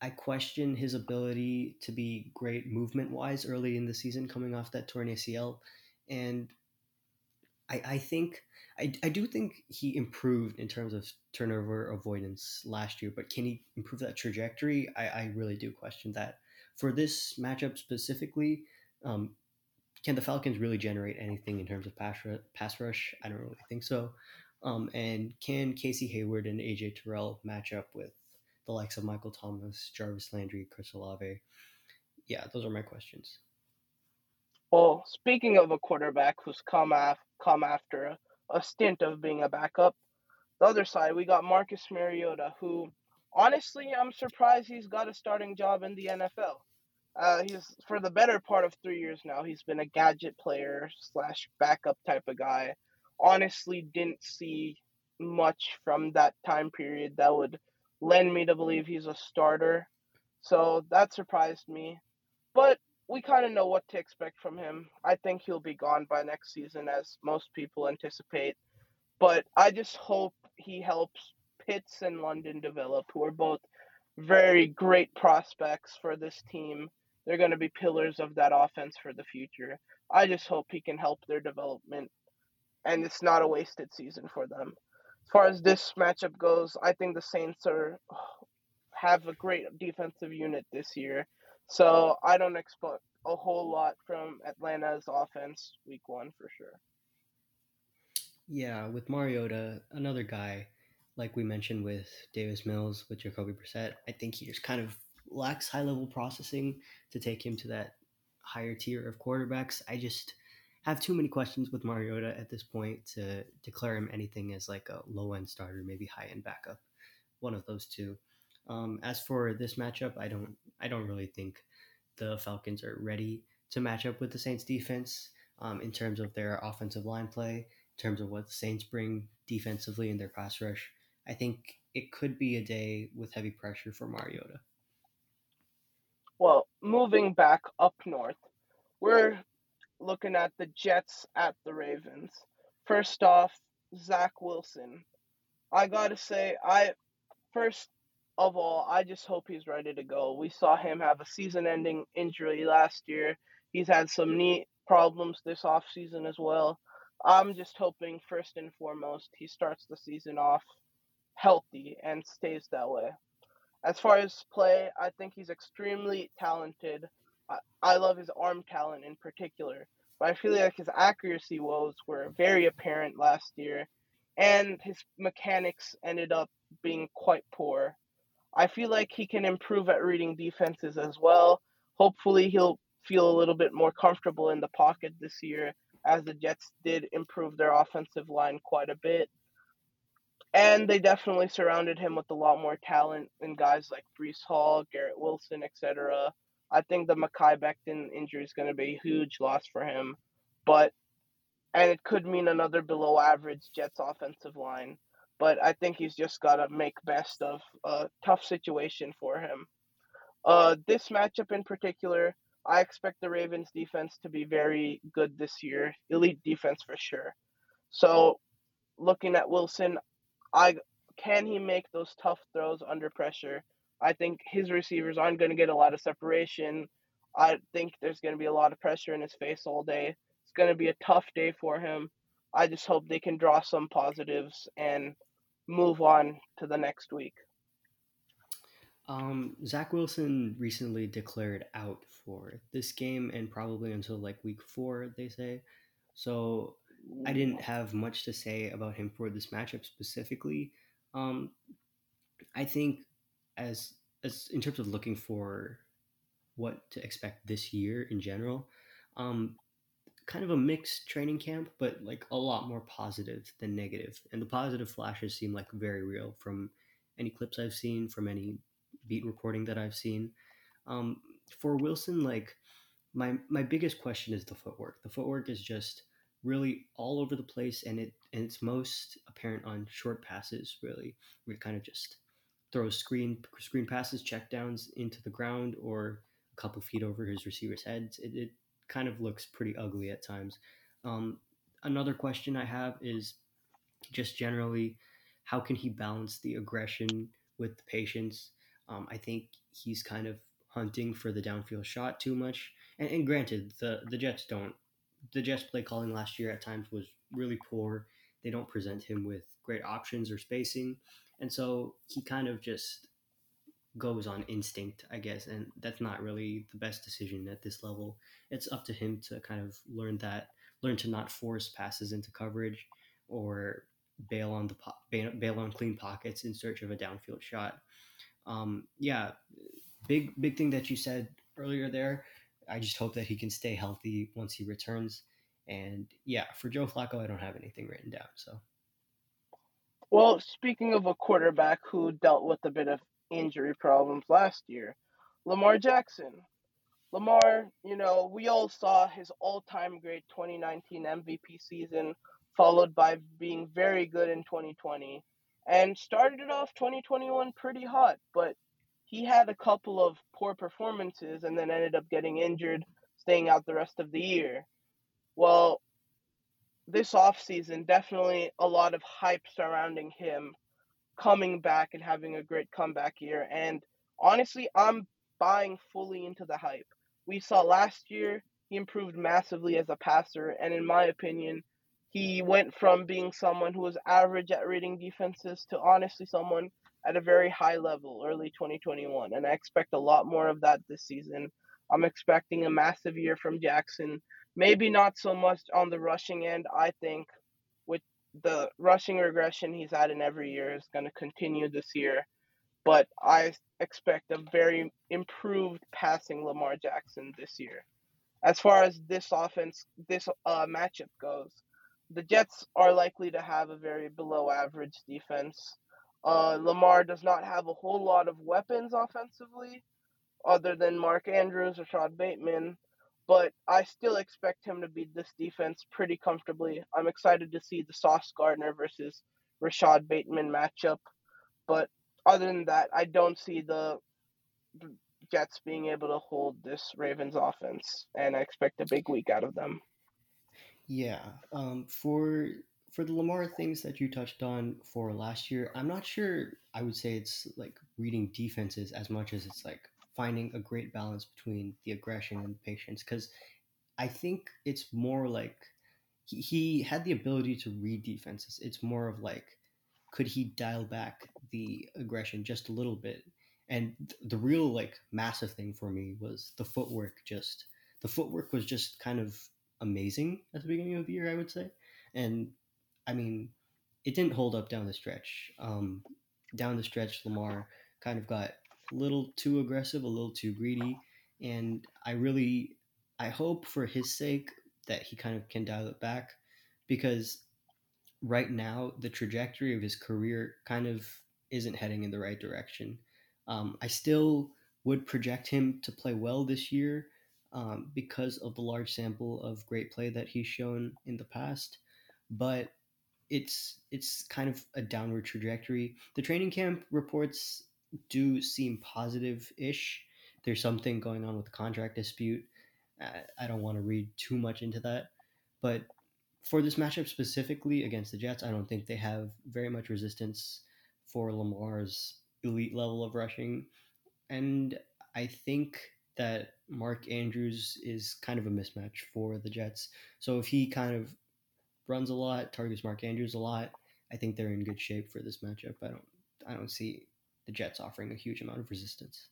I question his ability to be great movement-wise early in the season coming off that torn A C L. And I, I think I, I do think he improved in terms of turnover avoidance last year, but can he improve that trajectory? I, I really do question that. For this matchup specifically, um, can the Falcons really generate anything in terms of pass, pass rush? I don't really think so. Um, and can Casey Hayward and A J Terrell match up with the likes of Michael Thomas, Jarvis Landry, Chris Olave? Yeah, those are my questions. Well, speaking of a quarterback who's come, af- come after a, a stint of being a backup, the other side, we got Marcus Mariota, who, honestly, I'm surprised he's got a starting job in the N F L. Uh, he's, for the better part of three years now, he's been a gadget player slash backup type of guy. Honestly, didn't see much from that time period that would lend me to believe he's a starter. So that surprised me. But we kind of know what to expect from him. I think he'll be gone by next season, as most people anticipate. But I just hope he helps Pitts and London develop, who are both very great prospects for this team. They're going to be pillars of that offense for the future. I just hope he can help their development, and it's not a wasted season for them. As far as this matchup goes, I think the Saints are have a great defensive unit this year, so I don't expect a whole lot from Atlanta's offense week one for sure. Yeah, with Mariota, another guy, like we mentioned with Davis Mills, with Jacoby Brissett, I think he just kind of lacks high-level processing to take him to that higher tier of quarterbacks. I just have too many questions with Mariota at this point to declare him anything as like a low-end starter, maybe high-end backup, one of those two. Um, as for this matchup, I don't, I don't really think the Falcons are ready to match up with the Saints defense um, in terms of their offensive line play, in terms of what the Saints bring defensively in their pass rush. I think it could be a day with heavy pressure for Mariota. Well, moving back up north, we're looking at the Jets at the Ravens. First off, Zach Wilson. I gotta say, I first of all, I just hope he's ready to go. We saw him have a season-ending injury last year. He's had some knee problems this offseason as well. I'm just hoping, first and foremost, he starts the season off healthy and stays that way. As far as play, I think he's extremely talented. I, I love his arm talent in particular, but I feel like his accuracy woes were very apparent last year, and his mechanics ended up being quite poor. I feel like he can improve at reading defenses as well. Hopefully he'll feel a little bit more comfortable in the pocket this year, as the Jets did improve their offensive line quite a bit. And they definitely surrounded him with a lot more talent than guys like Breece Hall, Garrett Wilson, et cetera. I think the Mekhi Becton injury is going to be a huge loss for him. But and it could mean another below-average Jets offensive line. But I think he's just got to make best of a tough situation for him. Uh, this matchup in particular, I expect the Ravens' defense to be very good this year. Elite defense for sure. So looking at Wilson, I can he make those tough throws under pressure? I think his receivers aren't going to get a lot of separation. I think there's going to be a lot of pressure in his face all day. It's going to be a tough day for him. I just hope they can draw some positives and move on to the next week. Um, Zach Wilson recently declared out for this game and probably until like week four, they say. So I didn't have much to say about him for this matchup specifically. Um, I think as as in terms of looking for what to expect this year in general, um, kind of a mixed training camp, but like a lot more positive than negative. And the positive flashes seem like very real from any clips I've seen, from any beat reporting that I've seen. Um, for Wilson, like my my biggest question is the footwork. The footwork is just really all over the place, and it and it's most apparent on short passes, really, where it kind of just throws screen screen passes, check downs into the ground or a couple feet over his receiver's heads. It, it kind of looks pretty ugly at times. Um, another question I have is just generally, how can he balance the aggression with the patience? Um, I think he's kind of hunting for the downfield shot too much. And, and granted, the, the Jets don't. The Jets play calling last year at times was really poor. They don't present him with great options or spacing. And so he kind of just goes on instinct, I guess. And that's not really the best decision at this level. It's up to him to kind of learn that, learn to not force passes into coverage or bail on the po- bail, bail on clean pockets in search of a downfield shot. Um, yeah, big, big thing that you said earlier there. I just hope that he can stay healthy once he returns. And yeah, for Joe Flacco, I don't have anything written down. So, well, speaking of a quarterback who dealt with a bit of injury problems last year, Lamar Jackson. Lamar, you know, we all saw his all-time great twenty nineteen M V P season, followed by being very good in twenty twenty, and started off twenty twenty-one pretty hot, but he had a couple of poor performances and then ended up getting injured, staying out the rest of the year. Well, this offseason, definitely a lot of hype surrounding him coming back and having a great comeback year. And honestly, I'm buying fully into the hype. We saw last year he improved massively as a passer, and in my opinion, he went from being someone who was average at reading defenses to honestly someone at a very high level early twenty twenty-one, and I expect a lot more of that this season. I'm expecting a massive year from Jackson, maybe not so much on the rushing end. I think with the rushing regression he's had in every year is going to continue this year, but I expect a very improved passing Lamar Jackson this year. As far as this offense, this uh, matchup goes, the Jets are likely to have a very below average defense. Uh, Lamar does not have a whole lot of weapons offensively other than Mark Andrews or Rashad Bateman, but I still expect him to beat this defense pretty comfortably. I'm excited to see the Sauce Gardner versus Rashad Bateman matchup, but other than that, I don't see the Jets being able to hold this Ravens offense, and I expect a big week out of them. Yeah, um, for... For the Lamar things that you touched on for last year, I'm not sure I would say it's like reading defenses as much as it's like finding a great balance between the aggression and the patience, because I think it's more like he, he had the ability to read defenses. It's more of like, could he dial back the aggression just a little bit? And th- the real like massive thing for me was the footwork. Just the footwork was just kind of amazing at the beginning of the year, I would say. And I mean, it didn't hold up down the stretch. Um, down the stretch, Lamar kind of got a little too aggressive, a little too greedy. And I really, I hope for his sake that he kind of can dial it back, because right now the trajectory of his career kind of isn't heading in the right direction. Um, I still would project him to play well this year um, because of the large sample of great play that he's shown in the past. But It's it's kind of a downward trajectory. The training camp reports do seem positive-ish. There's something going on with the contract dispute. I don't want to read too much into that. But for this matchup specifically against the Jets, I don't think they have very much resistance for Lamar's elite level of rushing. And I think that Mark Andrews is kind of a mismatch for the Jets. So if he kind of runs a lot, targets Mark Andrews a lot, I think they're in good shape for this matchup. I don't I don't see the Jets offering a huge amount of resistance.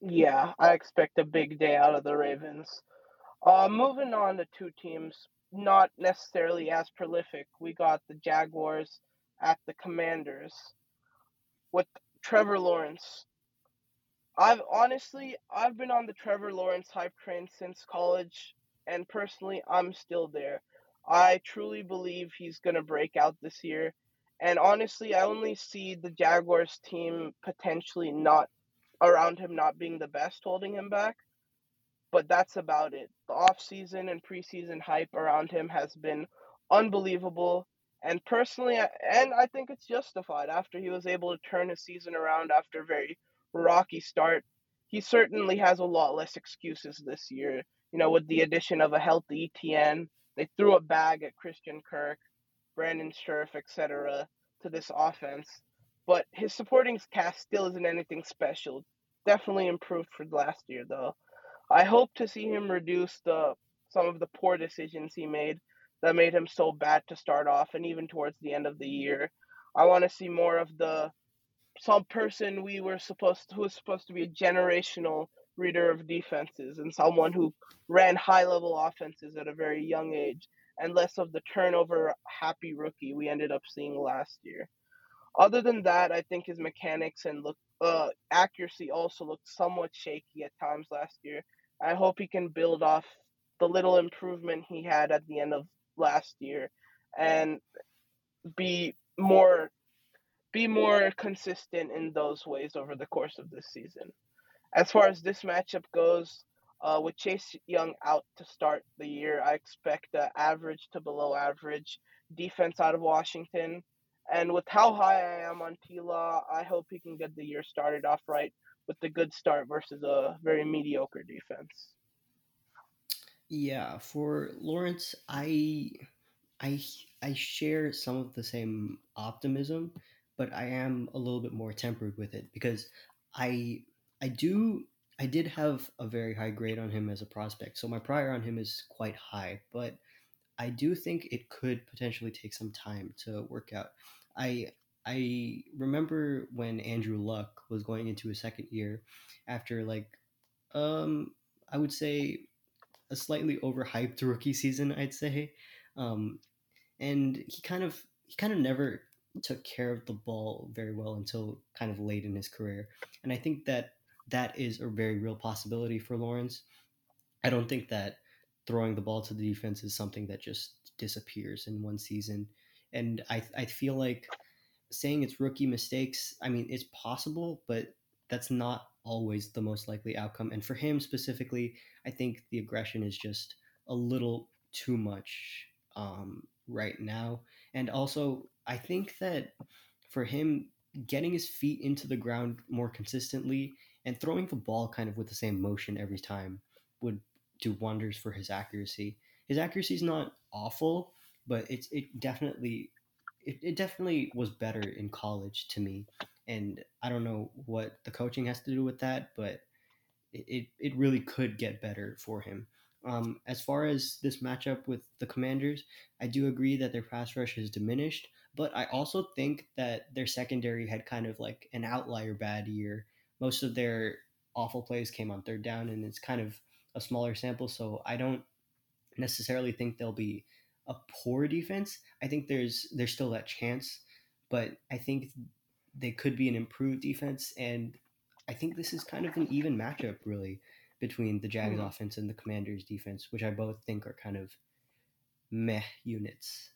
Yeah, I expect a big day out of the Ravens. Uh, moving on to two teams, not necessarily as prolific. We got the Jaguars at the Commanders with Trevor Lawrence. I've honestly, I've been on the Trevor Lawrence hype train since college, and personally, I'm still there. I truly believe he's going to break out this year. And honestly, I only see the Jaguars team potentially not around him not being the best, holding him back. But that's about it. The offseason and preseason hype around him has been unbelievable. And personally, and I think it's justified after he was able to turn his season around after a very rocky start. He certainly has a lot less excuses this year, you know, with the addition of a healthy E T N. They threw a bag at Christian Kirk, Brandon Scherf, et cetera to this offense. But his supporting cast still isn't anything special. Definitely improved for last year, though. I hope to see him reduce the some of the poor decisions he made that made him so bad to start off and even towards the end of the year. I want to see more of the some person we were supposed to, who was supposed to be a generational reader of defenses and someone who ran high-level offenses at a very young age, and less of the turnover-happy rookie we ended up seeing last year. Other than that, I think his mechanics and look uh, accuracy also looked somewhat shaky at times last year. I hope he can build off the little improvement he had at the end of last year and be more be more consistent in those ways over the course of this season. As far as this matchup goes, uh, with Chase Young out to start the year, I expect uh, average to below average defense out of Washington. And with how high I am on T-Law, I hope he can get the year started off right with the good start versus a very mediocre defense. Yeah, for Lawrence, I I I share some of the same optimism, but I am a little bit more tempered with it because I I do I did have a very high grade on him as a prospect. So my prior on him is quite high, but I do think it could potentially take some time to work out. I I remember when Andrew Luck was going into his second year after like um I would say a slightly overhyped rookie season, I'd say. Um and he kind of he kind of never took care of the ball very well until kind of late in his career. And I think that that is a very real possibility for Lawrence. I don't think that throwing the ball to the defense is something that just disappears in one season. And I I feel like saying it's rookie mistakes, I mean, it's possible, but that's not always the most likely outcome. And for him specifically, I think the aggression is just a little too much um, right now. And also, I think that for him, getting his feet into the ground more consistently and throwing the ball kind of with the same motion every time would do wonders for his accuracy. His accuracy is not awful, but it's it definitely it, it definitely was better in college to me. And I don't know what the coaching has to do with that, but it, it really could get better for him. Um, as far as this matchup with the Commanders, I do agree that their pass rush is diminished, but I also think that their secondary had kind of like an outlier bad year. Most of their awful plays came on third down, and it's kind of a smaller sample, so I don't necessarily think they'll be a poor defense. I think there's there's still that chance, but I think they could be an improved defense, and I think this is kind of an even matchup, really, between the Jags mm-hmm. offense and the Commanders defense, which I both think are kind of meh units.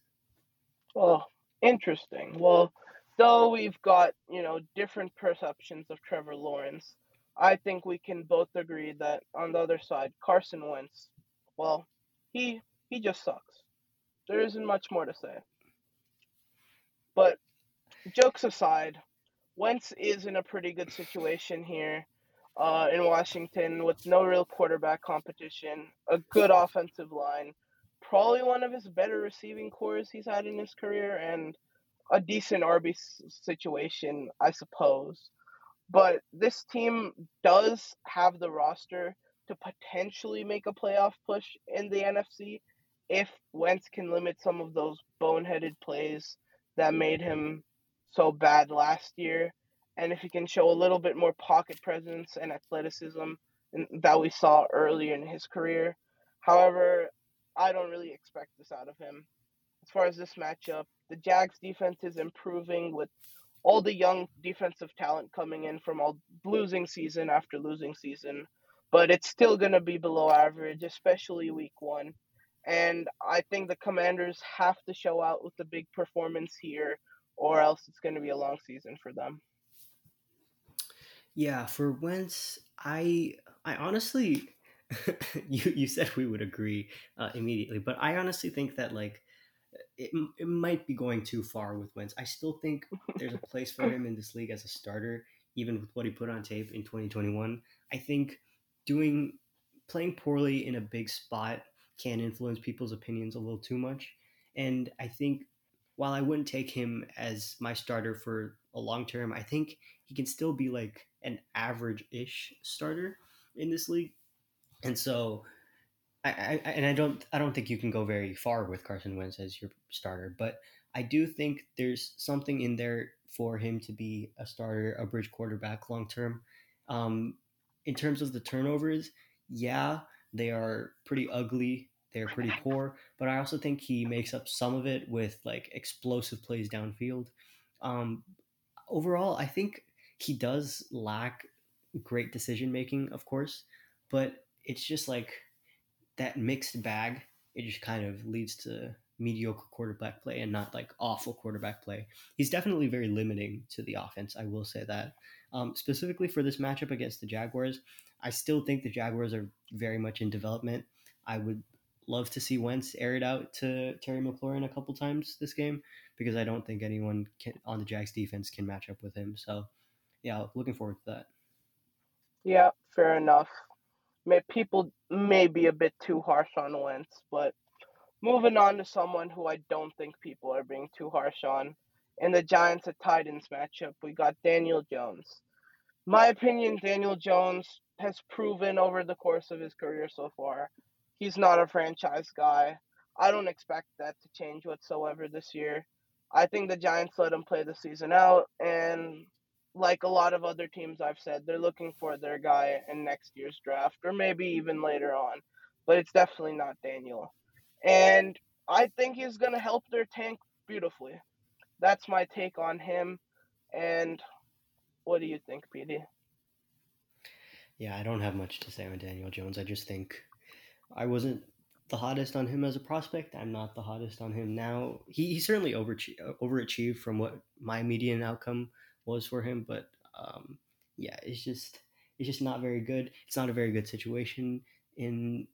Well, interesting. Well, though we've got, you know, different perceptions of Trevor Lawrence, I think we can both agree that on the other side, Carson Wentz, well, he he just sucks. There isn't much more to say. But jokes aside, Wentz is in a pretty good situation here uh, in Washington with no real quarterback competition, a good offensive line, probably one of his better receiving cores he's had in his career, and a decent R B situation, I suppose. But this team does have the roster to potentially make a playoff push in the N F C if Wentz can limit some of those boneheaded plays that made him so bad last year, and if he can show a little bit more pocket presence and athleticism that we saw earlier in his career. However, I don't really expect this out of him. As far as this matchup, the Jags defense is improving with all the young defensive talent coming in from all losing season after losing season, but it's still going to be below average, especially week one. And I think the Commanders have to show out with a big performance here, or else it's going to be a long season for them. Yeah, for Wentz, I I honestly, you you said we would agree uh, immediately, but I honestly think that like, It, it might be going too far with Wentz. I still think there's a place for him in this league as a starter, even with what he put on tape in twenty twenty-one. I think doing playing poorly in a big spot can influence people's opinions a little too much. And I think while I wouldn't take him as my starter for a long term, I think he can still be like an average-ish starter in this league. And so I, I, and I don't I don't think you can go very far with Carson Wentz as your starter, but I do think there's something in there for him to be a starter, a bridge quarterback long term. Um, in terms of the turnovers, yeah, they are pretty ugly. They're pretty poor, but I also think he makes up some of it with like explosive plays downfield. Um, overall, I think he does lack great decision making, of course, but it's just like that mixed bag, it just kind of leads to mediocre quarterback play and not like awful quarterback play. He's definitely very limiting to the offense. I will say that um, specifically for this matchup against the Jaguars, I still think the Jaguars are very much in development. I would love to see Wentz air it out to Terry McLaurin a couple times this game, because I don't think anyone can, on the Jags defense can match up with him. So yeah, looking forward to that. Yeah, fair enough. May, people may be a bit too harsh on Wentz, but moving on to someone who I don't think people are being too harsh on. In the Giants at Titans matchup, we got Daniel Jones. My opinion, Daniel Jones has proven over the course of his career so far, he's not a franchise guy. I don't expect that to change whatsoever this year. I think the Giants let him play the season out, and like a lot of other teams I've said, they're looking for their guy in next year's draft, or maybe even later on, but it's definitely not Daniel. And I think he's going to help their tank beautifully. That's my take on him. And what do you think, P D? Yeah, I don't have much to say on Daniel Jones. I just think I wasn't the hottest on him as a prospect. I'm not the hottest on him now. He, he certainly overachie- overachieved from what my median outcome was for him, but um, yeah, it's just it's just not very good. It's not a very good situation in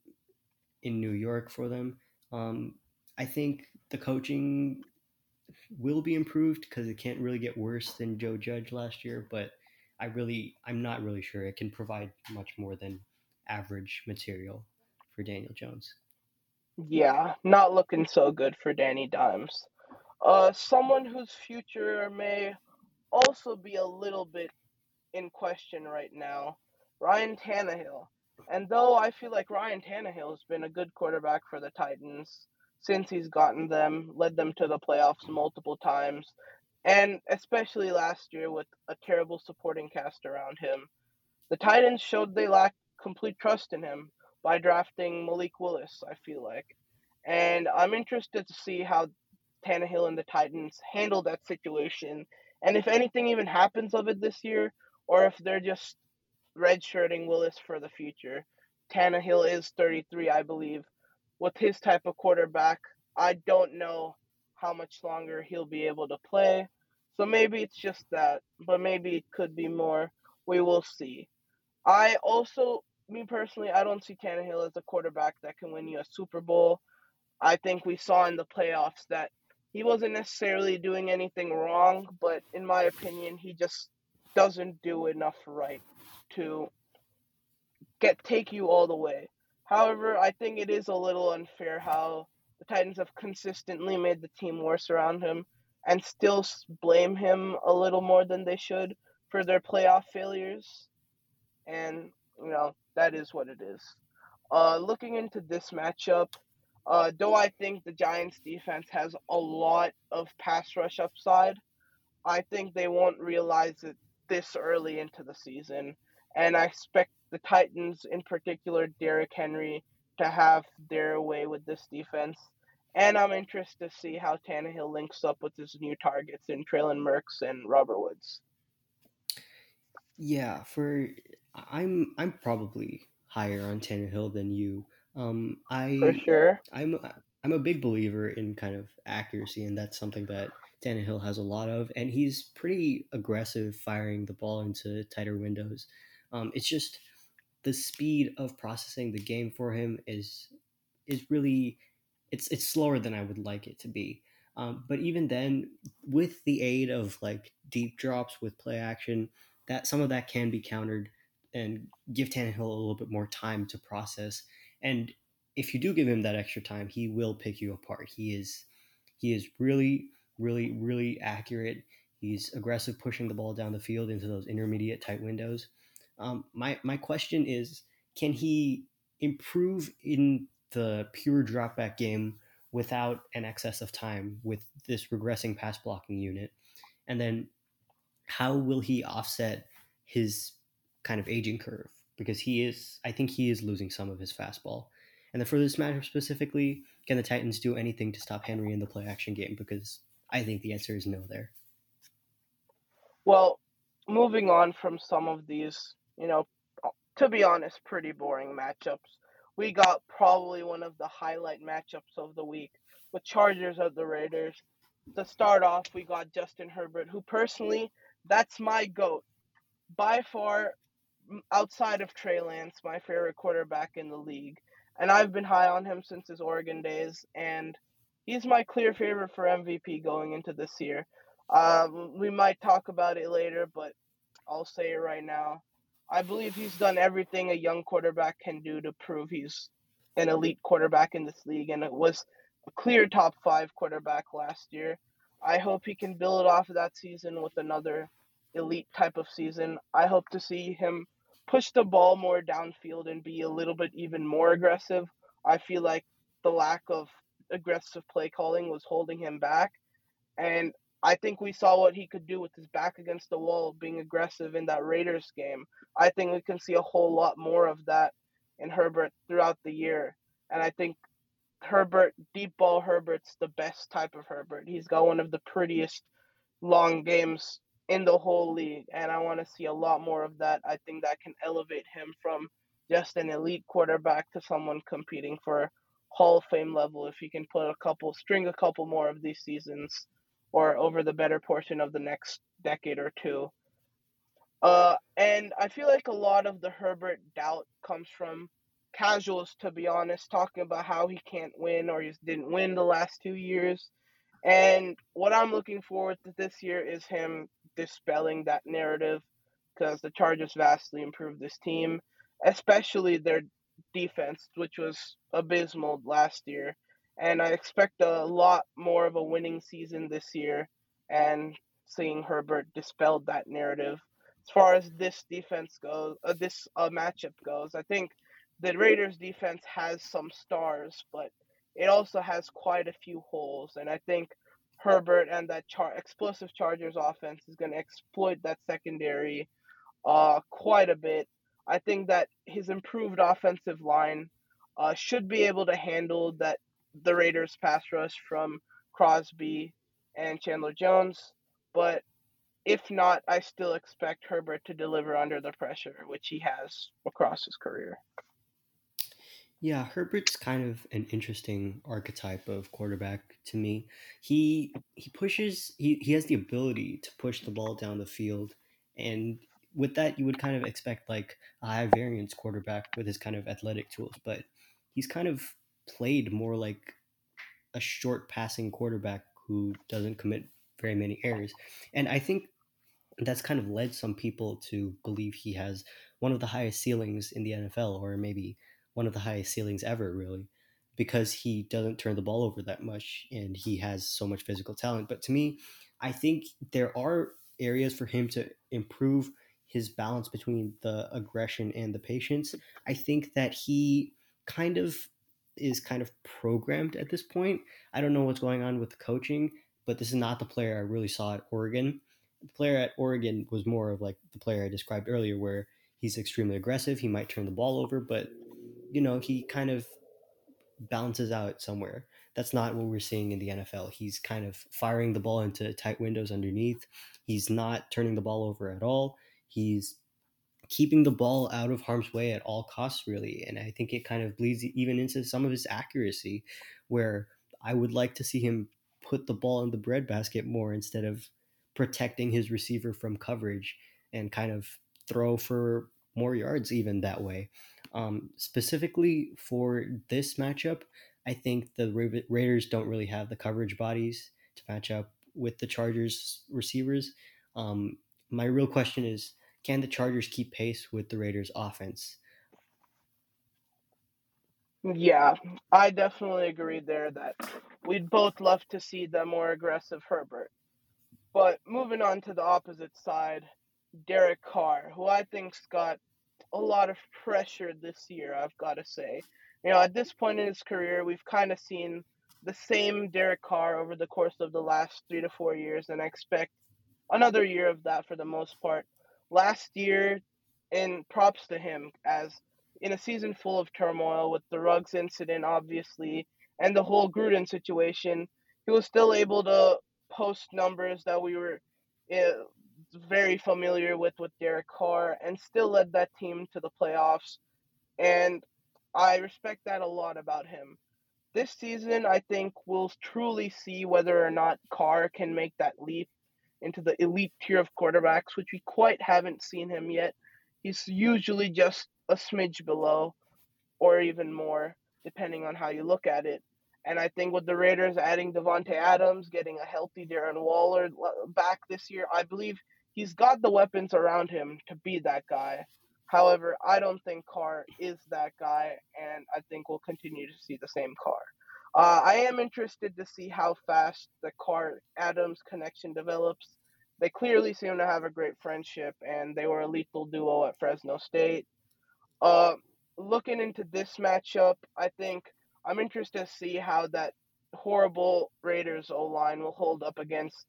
in New York for them. Um, I think the coaching will be improved because it can't really get worse than Joe Judge last year, but I really I'm not really sure it can provide much more than average material for Daniel Jones. Yeah, not looking so good for Danny Dimes. Uh, someone whose future may also be a little bit in question right now, Ryan Tannehill. And though I feel like Ryan Tannehill has been a good quarterback for the Titans since he's gotten them, led them to the playoffs multiple times, and especially last year with a terrible supporting cast around him, the Titans showed they lacked complete trust in him by drafting Malik Willis, I feel like. And I'm interested to see how Tannehill and the Titans handle that situation, and if anything even happens of it this year, or if they're just redshirting Willis for the future. Tannehill is thirty-three, I believe. With his type of quarterback, I don't know how much longer he'll be able to play. So maybe it's just that, but maybe it could be more. We will see. I also, me personally, I don't see Tannehill as a quarterback that can win you a Super Bowl. I think we saw in the playoffs that he wasn't necessarily doing anything wrong, but in my opinion, he just doesn't do enough right to get take you all the way. However, I think it is a little unfair how the Titans have consistently made the team worse around him and still blame him a little more than they should for their playoff failures. And, you know, that is what it is. Uh, looking into this matchup, uh, though I think the Giants defense has a lot of pass rush upside, I think they won't realize it this early into the season. And I expect the Titans, in particular Derrick Henry, to have their way with this defense. And I'm interested to see how Tannehill links up with his new targets in Treylon Merks and Robert Woods. Yeah, for I'm I'm probably higher on Tannehill than you. Um, I for sure. I'm I'm a big believer in kind of accuracy, and that's something that Tannehill has a lot of, and he's pretty aggressive firing the ball into tighter windows. Um, it's just the speed of processing the game for him is is really it's it's slower than I would like it to be. Um, but even then, with the aid of like deep drops with play action, that some of that can be countered and give Tannehill a little bit more time to process. And if you do give him that extra time, he will pick you apart. He is he is really. really, really accurate. He's aggressive pushing the ball down the field into those intermediate tight windows. Um, my, my question is, can he improve in the pure dropback game without an excess of time with this regressing pass blocking unit? And then how will he offset his kind of aging curve? Because he is, I think he is losing some of his fastball. And then for this matchup specifically, can the Titans do anything to stop Henry in the play action game? Because I think the answer is no there. Well, moving on from some of these, you know, to be honest, pretty boring matchups, we got probably one of the highlight matchups of the week with Chargers at the Raiders. To start off, we got Justin Herbert, who personally, that's my GOAT. By far, outside of Trey Lance, my favorite quarterback in the league. And I've been high on him since his Oregon days, and he's my clear favorite for M V P going into this year. Um, we might talk about it later, but I'll say it right now. I believe he's done everything a young quarterback can do to prove he's an elite quarterback in this league, and it was a clear top five quarterback last year. I hope he can build off of that season with another elite type of season. I hope to see him push the ball more downfield and be a little bit even more aggressive. I feel like the lack of aggressive play calling was holding him back, and I think we saw what he could do with his back against the wall, being aggressive in that Raiders game. I think we can see a whole lot more of that in Herbert throughout the year. And I think Herbert, deep ball Herbert's the best type of Herbert. He's got one of the prettiest long games in the whole league, and I want to see a lot more of that. I think that can elevate him from just an elite quarterback to someone competing for Hall of Fame level if he can put a couple, string a couple more of these seasons or over the better portion of the next decade or two. Uh, and I feel like a lot of the Herbert doubt comes from casuals, to be honest, talking about how he can't win or he didn't win the last two years. And what I'm looking forward to this year is him dispelling that narrative, because the Chargers vastly improved this team, especially their defense, which was abysmal last year. And I expect a lot more of a winning season this year, and seeing Herbert dispel that narrative. As far as this defense goes, uh, this uh, matchup goes, I think the Raiders defense has some stars, but it also has quite a few holes. And I think Herbert and that char- explosive Chargers offense is going to exploit that secondary uh, quite a bit. I think that his improved offensive line uh, should be able to handle that the Raiders pass rush from Crosby and Chandler Jones, but if not, I still expect Herbert to deliver under the pressure, which he has across his career. Yeah, Herbert's kind of an interesting archetype of quarterback to me. He he pushes, he, he has the ability to push the ball down the field, and with that, you would kind of expect like a high variance quarterback with his kind of athletic tools, but he's kind of played more like a short passing quarterback who doesn't commit very many errors. And I think that's kind of led some people to believe he has one of the highest ceilings in the N F L, or maybe one of the highest ceilings ever, really, because he doesn't turn the ball over that much and he has so much physical talent. But to me, I think there are areas for him to improve his balance between the aggression and the patience. I think that he kind of is kind of programmed at this point. I don't know what's going on with the coaching, but this is not the player I really saw at Oregon. The player at Oregon was more of like the player I described earlier, where he's extremely aggressive. He might turn the ball over, but you know, he kind of balances out somewhere. That's not what we're seeing in the N F L. He's kind of firing the ball into tight windows underneath. He's not turning the ball over at all. He's keeping the ball out of harm's way at all costs, really. And I think it kind of bleeds even into some of his accuracy, where I would like to see him put the ball in the breadbasket more instead of protecting his receiver from coverage, and kind of throw for more yards even that way. Um, specifically for this matchup, I think the Ra- Raiders don't really have the coverage bodies to match up with the Chargers receivers. Um, my real question is, can the Chargers keep pace with the Raiders' offense? Yeah, I definitely agree there that we'd both love to see the more aggressive Herbert. But moving on to the opposite side, Derek Carr, who I think's got a lot of pressure this year, I've got to say. You know, at this point in his career, we've kind of seen the same Derek Carr over the course of the last three to four years, and I expect another year of that for the most part. Last year, and props to him, as in a season full of turmoil with the Ruggs incident, obviously, and the whole Gruden situation, he was still able to post numbers that we were uh, very familiar with with Derek Carr, and still led that team to the playoffs. And I respect that a lot about him. This season, I think we'll truly see whether or not Carr can make that leap into the elite tier of quarterbacks, which we quite haven't seen him yet. He's usually just a smidge below, or even more, depending on how you look at it. And I think with the Raiders adding Devontae Adams, getting a healthy Darren Waller back this year, I believe he's got the weapons around him to be that guy. However, I don't think Carr is that guy, and I think we'll continue to see the same Carr. Uh, I am interested to see how fast the Carr-Adams connection develops. They clearly seem to have a great friendship, and they were a lethal duo at Fresno State. Uh, looking into this matchup, I think I'm interested to see how that horrible Raiders O-line will hold up against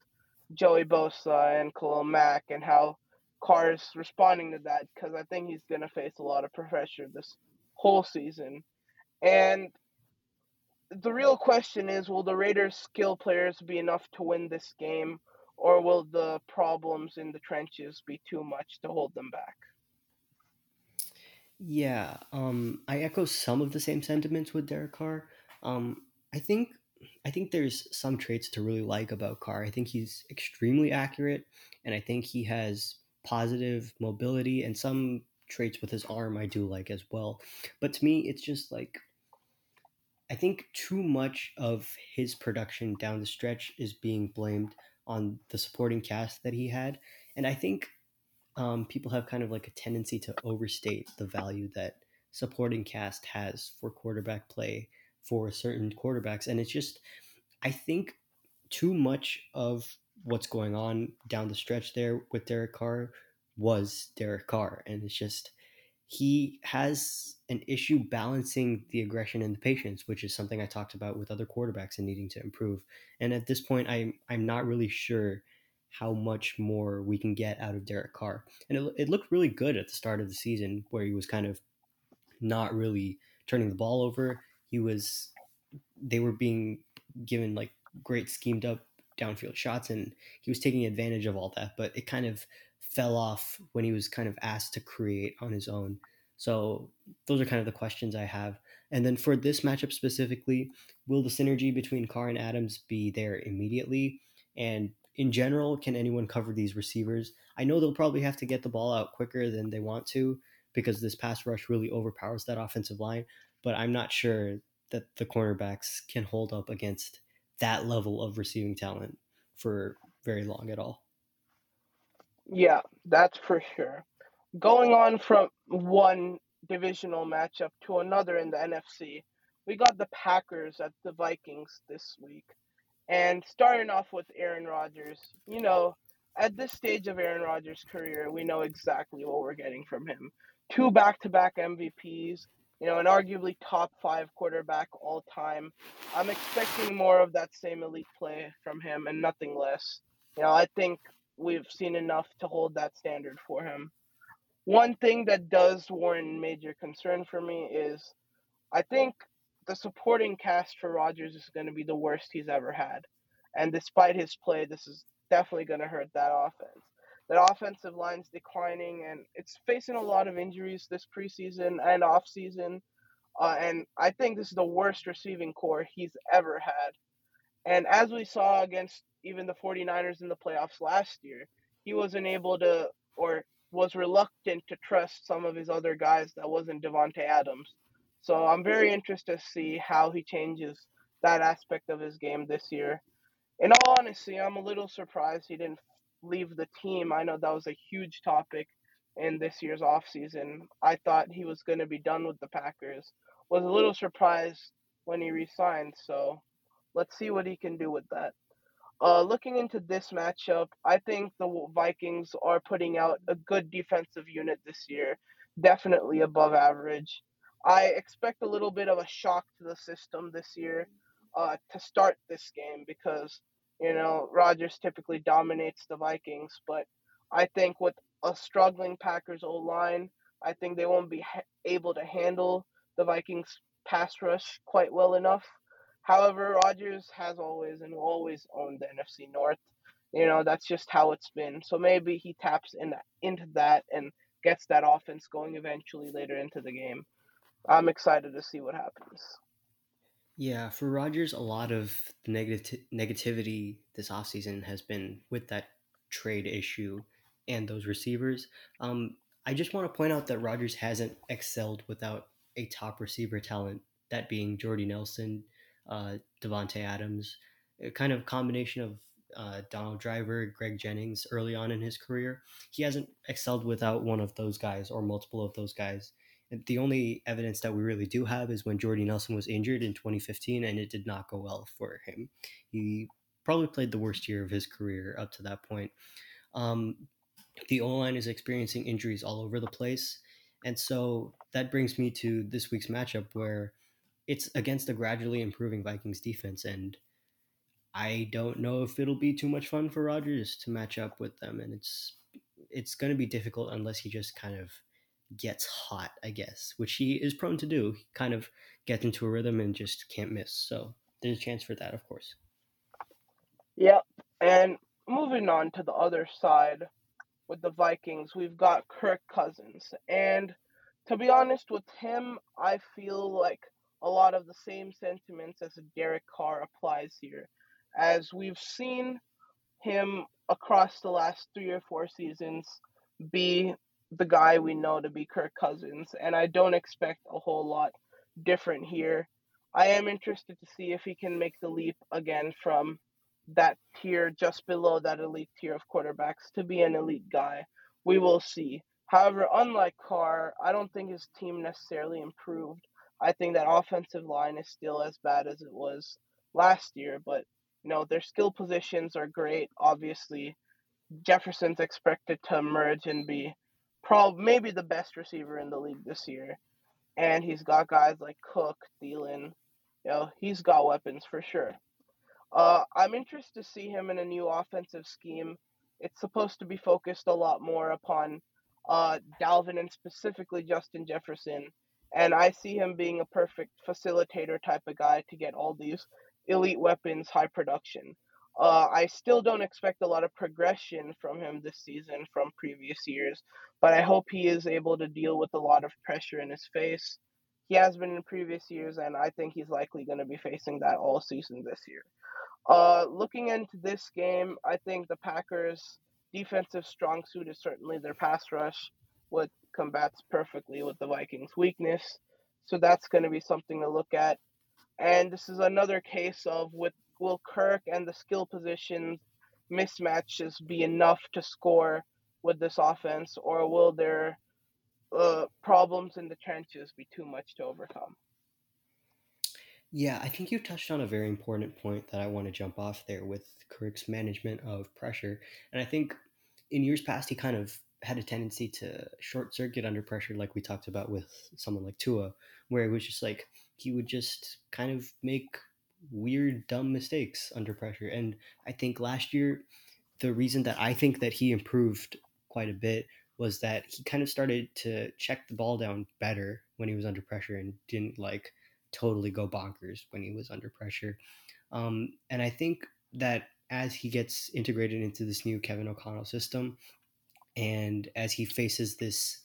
Joey Bosa and Khalil Mack, and how Carr's responding to that, because I think he's going to face a lot of pressure this whole season. And the real question is, will the Raiders' skill players be enough to win this game, or will the problems in the trenches be too much to hold them back? Yeah, um, I echo some of the same sentiments with Derek Carr. Um, I think I think there's some traits to really like about Carr. I think he's extremely accurate, and I think he has positive mobility and some traits with his arm I do like as well. But to me, it's just like, I think too much of his production down the stretch is being blamed on the supporting cast that he had. And I think um, people have kind of like a tendency to overstate the value that supporting cast has for quarterback play for certain quarterbacks. And it's just, I think too much of what's going on down the stretch there with Derek Carr was Derek Carr. And it's just, he has an issue balancing the aggression and the patience, which is something I talked about with other quarterbacks and needing to improve. And at this point, I'm, I'm not really sure how much more we can get out of Derek Carr. And it, it looked really good at the start of the season, where he was kind of not really turning the ball over. He was, they were being given like great schemed up downfield shots, and he was taking advantage of all that, but it kind of fell off when he was kind of asked to create on his own. So those are kind of the questions I have. And then for this matchup specifically, will the synergy between Carr and Adams be there immediately? And in general, can anyone cover these receivers? I know they'll probably have to get the ball out quicker than they want to, because this pass rush really overpowers that offensive line, but I'm not sure that the cornerbacks can hold up against that level of receiving talent for very long at all. Yeah, that's for sure. Going on from one divisional matchup to another in the N F C, we got the Packers at the Vikings this week. And starting off with Aaron Rodgers, you know, at this stage of Aaron Rodgers' career, we know exactly what we're getting from him. Two back-to-back M V Ps, you know, an arguably top five quarterback all time. I'm expecting more of that same elite play from him and nothing less. You know, I think we've seen enough to hold that standard for him. One thing that does warrant major concern for me is I think the supporting cast for Rodgers is going to be the worst he's ever had. And despite his play, this is definitely going to hurt that offense. That offensive line's declining, and it's facing a lot of injuries this preseason and offseason. Uh, and I think this is the worst receiving core he's ever had. And as we saw against even the 49ers in the playoffs last year, he wasn't able to, or was reluctant to trust some of his other guys that wasn't Devontae Adams. So I'm very interested to see how he changes that aspect of his game this year. In all honesty, I'm a little surprised he didn't leave the team. I know that was a huge topic in this year's offseason. I thought he was going to be done with the Packers. Was a little surprised when he re-signed, so let's see what he can do with that. Uh, looking into this matchup, I think the Vikings are putting out a good defensive unit this year, definitely above average. I expect a little bit of a shock to the system this year uh, to start this game because, you know, Rodgers typically dominates the Vikings, but I think with a struggling Packers O-line, I think they won't be ha- able to handle the Vikings' pass rush quite well enough. However, Rodgers has always and will always own the N F C North. You know, that's just how it's been. So maybe he taps in, into that and gets that offense going eventually later into the game. I'm excited to see what happens. Yeah, for Rodgers, a lot of negative negativity this offseason has been with that trade issue and those receivers. Um, I just want to point out that Rodgers hasn't excelled without a top receiver talent, that being Jordy Nelson, uh, Devontae Adams, a kind of combination of uh, Donald Driver, Greg Jennings early on in his career. He hasn't excelled without one of those guys or multiple of those guys. And the only evidence that we really do have is when Jordy Nelson was injured in twenty fifteen, and it did not go well for him. He probably played the worst year of his career up to that point. Um, the O-line is experiencing injuries all over the place. And so that brings me to this week's matchup, where it's against a gradually improving Vikings defense, and I don't know if it'll be too much fun for Rodgers to match up with them. And it's it's going to be difficult unless he just kind of gets hot, I guess, which he is prone to do. He kind of gets into a rhythm and just can't miss. So there's a chance for that, of course. Yeah, and moving on to the other side with the Vikings, we've got Kirk Cousins. And to be honest with him, I feel like a lot of the same sentiments as Derek Carr applies here. As we've seen him across the last three or four seasons be the guy we know to be Kirk Cousins, and I don't expect a whole lot different here. I am interested to see if he can make the leap again from that tier just below that elite tier of quarterbacks to be an elite guy. We will see. However, unlike Carr, I don't think his team necessarily improved. I think that offensive line is still as bad as it was last year, but you know, their skill positions are great. Obviously, Jefferson's expected to emerge and be probably maybe the best receiver in the league this year. And he's got guys like Cook, Thielen. You know, he's got weapons for sure. Uh, I'm interested to see him in a new offensive scheme. It's supposed to be focused a lot more upon uh, Dalvin and specifically Justin Jefferson. And I see him being a perfect facilitator type of guy to get all these elite weapons, high production. Uh, I still don't expect a lot of progression from him this season from previous years, but I hope he is able to deal with a lot of pressure in his face. He has been in previous years, and I think he's likely going to be facing that all season this year. Uh, looking into this game, I think the Packers' defensive strong suit is certainly their pass rush, which combats perfectly with the Vikings' weakness. So that's going to be something to look at. And this is another case of with will Kirk and the skill position mismatches be enough to score with this offense, or will their uh, problems in the trenches be too much to overcome? Yeah, I think you touched on a very important point that I want to jump off there with Kirk's management of pressure. And I think in years past, he kind of had a tendency to short circuit under pressure, like we talked about with someone like Tua, where it was just like he would just kind of make weird, dumb mistakes under pressure. And I think last year, the reason that I think that he improved quite a bit was that he kind of started to check the ball down better when he was under pressure and didn't like totally go bonkers when he was under pressure. Um, and I think that as he gets integrated into this new Kevin O'Connell system, and as he faces this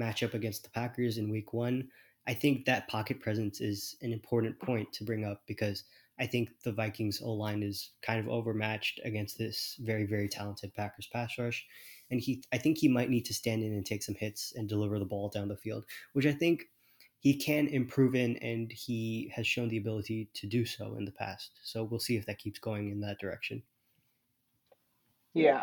matchup against the Packers in week one, I think that pocket presence is an important point to bring up, because I think the Vikings O-line is kind of overmatched against this very, very talented Packers pass rush. And he, I think he might need to stand in and take some hits and deliver the ball down the field, which I think he can improve in, and he has shown the ability to do so in the past. So we'll see if that keeps going in that direction. Yeah.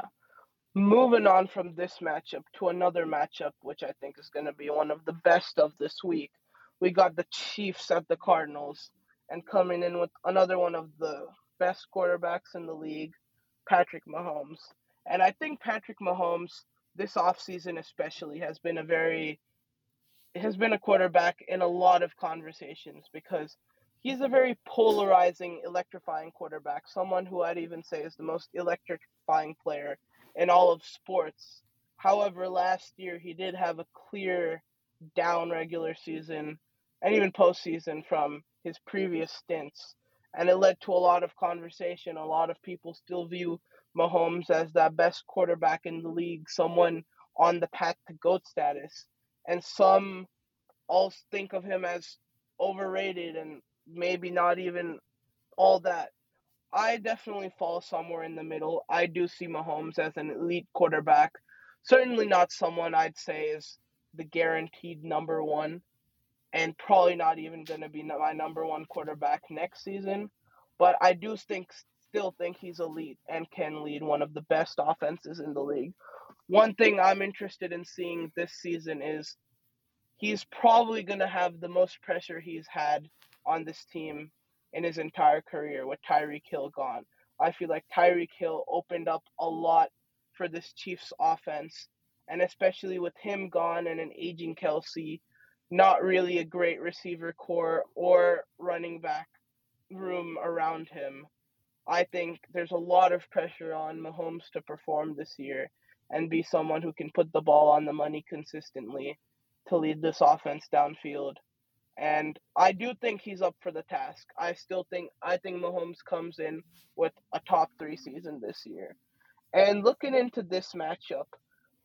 Moving on from this matchup to another matchup, which I think is going to be one of the best of this week. We got the Chiefs at the Cardinals, and coming in with another one of the best quarterbacks in the league, Patrick Mahomes. And I think Patrick Mahomes, this offseason especially, has been a very has been a quarterback in a lot of conversations, because he's a very polarizing, electrifying quarterback, someone who I'd even say is the most electrifying player in all of sports. However, last year he did have a clear down regular season and even postseason from his previous stints. And it led to a lot of conversation. A lot of people still view Mahomes as that best quarterback in the league, someone on the path to GOAT status. And some all think of him as overrated and maybe not even all that. I definitely fall somewhere in the middle. I do see Mahomes as an elite quarterback. Certainly not someone I'd say is the guaranteed number one, and probably not even going to be my number one quarterback next season. But I do think still think he's elite and can lead one of the best offenses in the league. One thing I'm interested in seeing this season is he's probably going to have the most pressure he's had on this team in his entire career with Tyreek Hill gone. I feel like Tyreek Hill opened up a lot for this Chiefs offense, and especially with him gone and an aging Kelsey, not really a great receiver core or running back room around him. I think there's a lot of pressure on Mahomes to perform this year and be someone who can put the ball on the money consistently to lead this offense downfield. And I do think he's up for the task. I still think I think Mahomes comes in with a top three season this year. And looking into this matchup,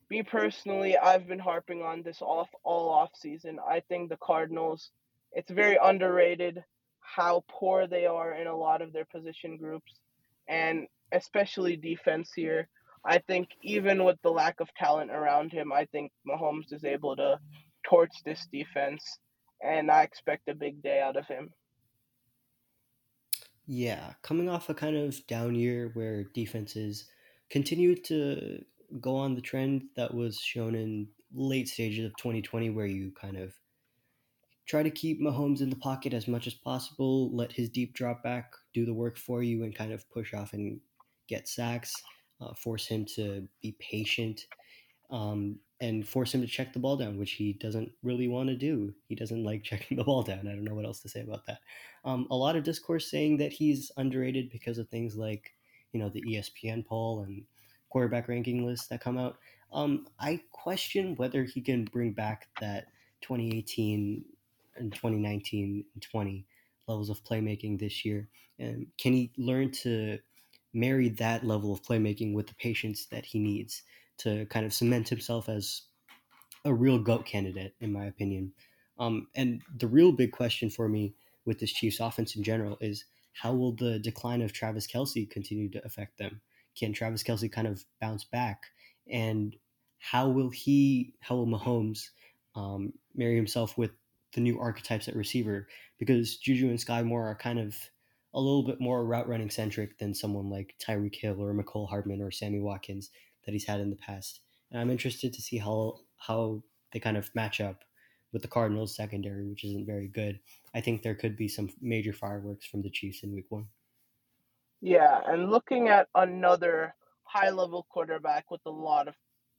me personally, I've been harping on this off all off season. I think the Cardinals, it's very underrated how poor they are in a lot of their position groups, and especially defense here. I think even with the lack of talent around him, I think Mahomes is able to torch this defense, and I expect a big day out of him. Yeah, coming off a kind of down year where defenses continue to go on the trend that was shown in late stages of twenty twenty, where you kind of try to keep Mahomes in the pocket as much as possible, let his deep drop back do the work for you and kind of push off and get sacks, uh, force him to be patient, um, and force him to check the ball down, which he doesn't really want to do. He doesn't like checking the ball down. I don't know what else to say about that. Um, a lot of discourse saying that he's underrated because of things like, you know, the E S P N poll and quarterback ranking lists that come out. Um, I question whether he can bring back that twenty eighteen and twenty nineteen and twenty levels of playmaking this year. And can he learn to marry that level of playmaking with the patience that he needs to kind of cement himself as a real GOAT candidate, in my opinion? Um, and the real big question for me with this Chiefs offense in general is, how will the decline of Travis Kelce continue to affect them? Can Travis Kelce kind of bounce back? And how will he, how will Mahomes um, marry himself with the new archetypes at receiver? Because Juju and Sky Moore are kind of a little bit more route running centric than someone like Tyreek Hill or Mecole Hardman or Sammy Watkins that he's had in the past. And I'm interested to see how how they kind of match up with the Cardinals secondary, which isn't very good. I think there could be some major fireworks from the Chiefs in week one. Yeah, and looking at another high-level quarterback with a lot of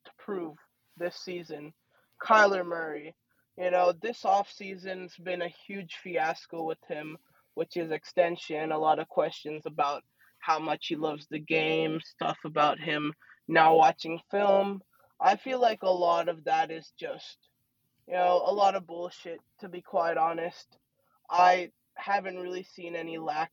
to prove this season, Kyler Murray. You know, this offseason's been a huge fiasco with him, which is extension, a lot of questions about how much he loves the game, stuff about him now watching film. I feel like a lot of that is just, you know, a lot of bullshit, to be quite honest. I haven't really seen any lack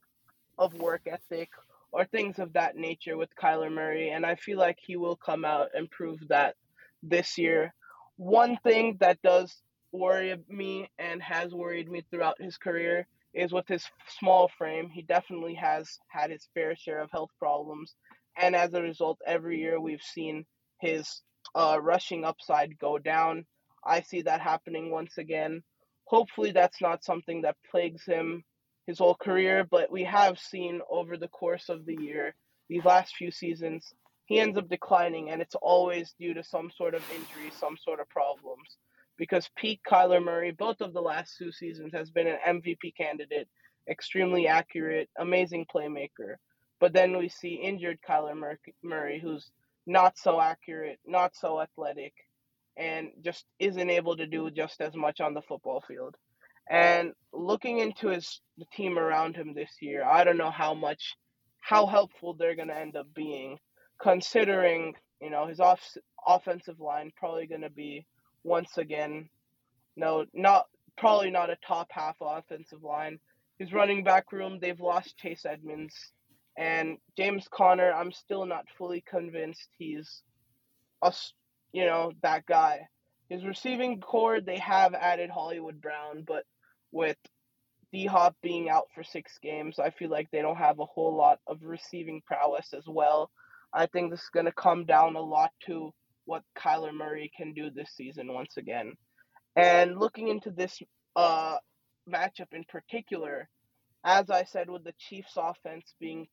of work ethic or things of that nature with Kyler Murray, and I feel like he will come out and prove that this year. One thing that does worry me and has worried me throughout his career is with his small frame. He definitely has had his fair share of health problems, and as a result, every year we've seen his uh, rushing upside go down. I see that happening once again. Hopefully that's not something that plagues him his whole career, but we have seen over the course of the year, these last few seasons, he ends up declining, and it's always due to some sort of injury, some sort of problems. Because peak Kyler Murray, both of the last two seasons, has been an M V P candidate, extremely accurate, amazing playmaker. But then we see injured Kyler Murray, who's not so accurate, not so athletic, and just isn't able to do just as much on the football field. And looking into his the team around him this year, I don't know how much, how helpful they're going to end up being, considering, you know, his off, offensive line probably going to be, once again, no, not probably not a top half offensive line. His running back room, they've lost Chase Edmonds. And James Conner, I'm still not fully convinced he's, a, you know, that guy. His receiving core, they have added Hollywood Brown, but with D-Hop being out for six games, I feel like they don't have a whole lot of receiving prowess as well. I think this is going to come down a lot to what Kyler Murray can do this season once again. And looking into this uh, matchup in particular, as I said, with the Chiefs offense being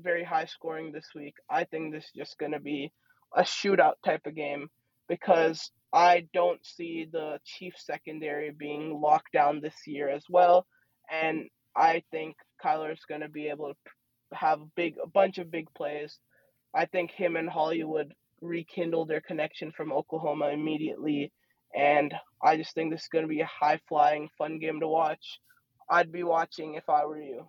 very high scoring this week. I think this is just going to be a shootout type of game because I don't see the Chiefs secondary being locked down this year as well. And I think Kyler's going to be able to have big a bunch of big plays. I think him and Hollywood rekindle their connection from Oklahoma immediately. And I just think this is going to be a high-flying, fun game to watch. I'd be watching if I were you.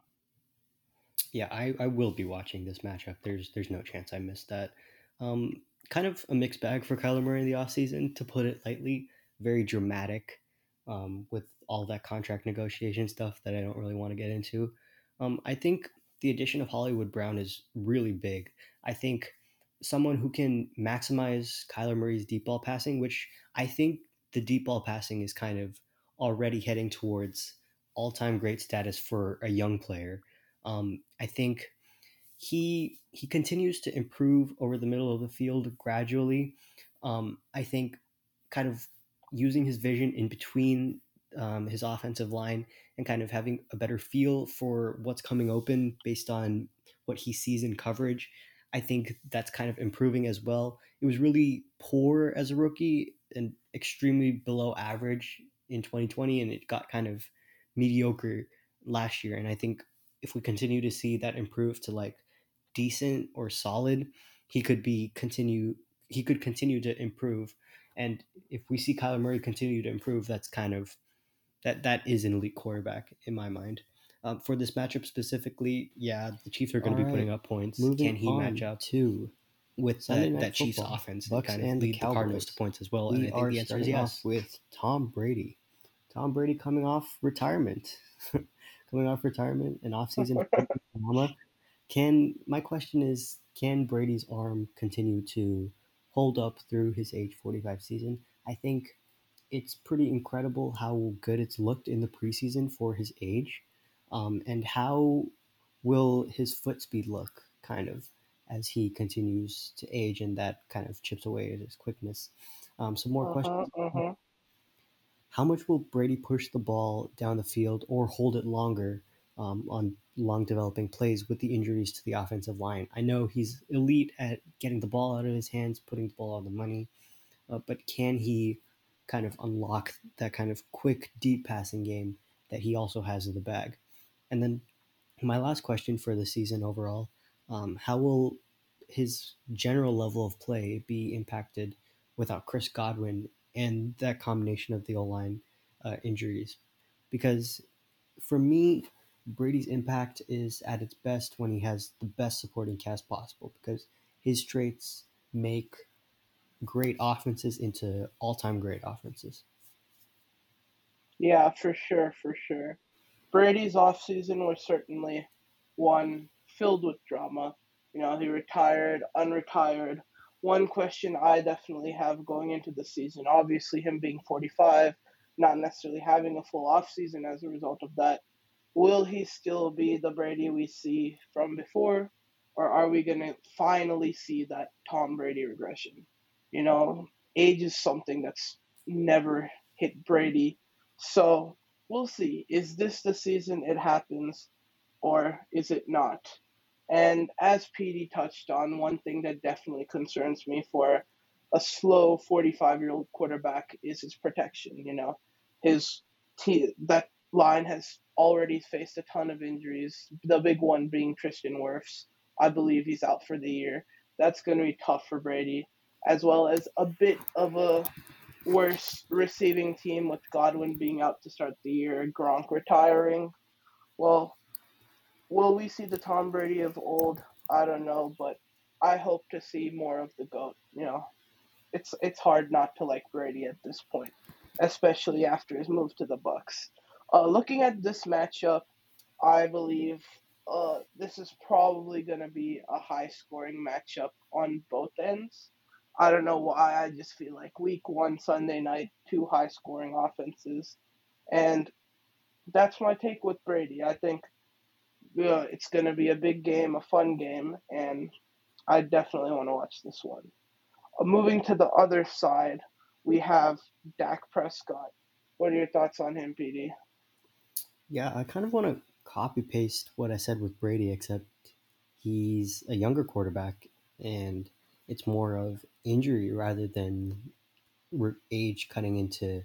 Yeah, I, I will be watching this matchup. There's there's no chance I missed that. Um, kind of a mixed bag for Kyler Murray in the offseason, to put it lightly. Very dramatic um, with all that contract negotiation stuff that I don't really want to get into. Um, I think the addition of Hollywood Brown is really big. I think someone who can maximize Kyler Murray's deep ball passing, which I think the deep ball passing is kind of already heading towards all-time great status for a young player. Um, I think he he continues to improve over the middle of the field gradually. Um, I think kind of using his vision in between um, his offensive line and kind of having a better feel for what's coming open based on what he sees in coverage, I think that's kind of improving as well. It was really poor as a rookie and extremely below average in twenty twenty, and it got kind of mediocre last year. And I think if we continue to see that improve to like decent or solid, he could be continue. He could continue to improve. And if we see Kyler Murray continue to improve, that's kind of that, that is an elite quarterback in my mind. Um, for this matchup specifically, yeah, the Chiefs are going to be putting up points. Moving Can he match up too with that, that Chiefs offense that kind of lead the Cardinals to points as well? And I think the answer is yes. With Tom Brady, Tom Brady coming off retirement, coming off retirement and offseason. Can my question is, can Brady's arm continue to hold up through his age forty-five season? I think it's pretty incredible how good it's looked in the preseason for his age. Um, and how will his foot speed look kind of as he continues to age, and that kind of chips away at his quickness. Um, some more uh-huh, questions. Uh-huh. How much will Brady push the ball down the field or hold it longer um, on long developing plays with the injuries to the offensive line? I know he's elite at getting the ball out of his hands, putting the ball on the money, uh, but can he kind of unlock that kind of quick, deep passing game that he also has in the bag? And then my last question for the season overall, um, how will his general level of play be impacted without Chris Godwin and that combination of the O-line uh, injuries? Because for me, Brady's impact is at its best when he has the best supporting cast possible, because his traits make great offenses into all-time great offenses. Yeah, for sure, for sure. Brady's offseason was certainly one filled with drama. You know, he retired, unretired. One question I definitely have going into the season, obviously him being forty-five, not necessarily having a full offseason as a result of that, will he still be the Brady we see from before, or are we going to finally see that Tom Brady regression? You know, age is something that's never hit Brady, so we'll see. Is this the season it happens, or is it not? And as P D touched on, one thing that definitely concerns me for a slow forty-five-year-old quarterback is his protection. You know, his t- that line has already faced a ton of injuries, the big one being Tristan Wirfs. I believe he's out for the year. That's going to be tough for Brady, as well as a bit of a worse receiving team with Godwin being out to start the year, Gronk retiring. Well, will we see the Tom Brady of old? I don't know, but I hope to see more of the GOAT. You know, it's it's hard not to like Brady at this point, especially after his move to the Bucks. Uh, looking at this matchup, I believe uh, this is probably going to be a high-scoring matchup on both ends. I don't know why, I just feel like week one, Sunday night, two high-scoring offenses. And that's my take with Brady. I think yeah, it's going to be a big game, a fun game, and I definitely want to watch this one. Uh, moving to the other side, we have Dak Prescott. What are your thoughts on him, P D? Yeah, I kind of want to copy-paste what I said with Brady, except he's a younger quarterback, and it's more of injury rather than age cutting into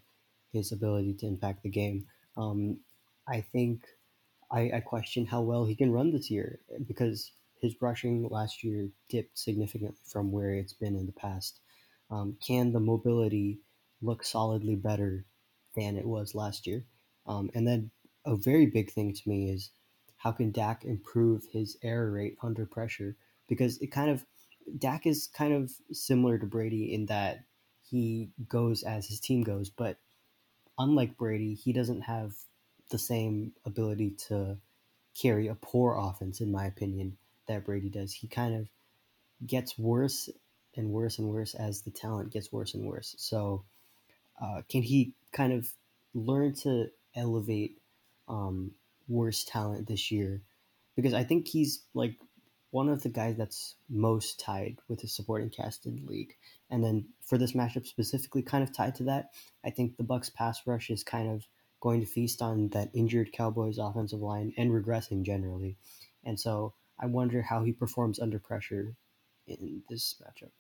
his ability to impact the game. Um, I think I, I question how well he can run this year, because his rushing last year dipped significantly from where it's been in the past. Um, can the mobility look solidly better than it was last year? Um, and then a very big thing to me is, how can Dak improve his error rate under pressure? Because it kind of, Dak is kind of similar to Brady in that he goes as his team goes, but unlike Brady, he doesn't have the same ability to carry a poor offense, in my opinion, that Brady does. He kind of gets worse and worse and worse as the talent gets worse and worse. So uh, can he kind of learn to elevate um, worse talent this year? Because I think he's like one of the guys that's most tied with his supporting cast in the league. And then for this matchup specifically, kind of tied to that, I think the Bucks pass rush is kind of going to feast on that injured Cowboys offensive line and regressing generally. And so I wonder how he performs under pressure in this matchup.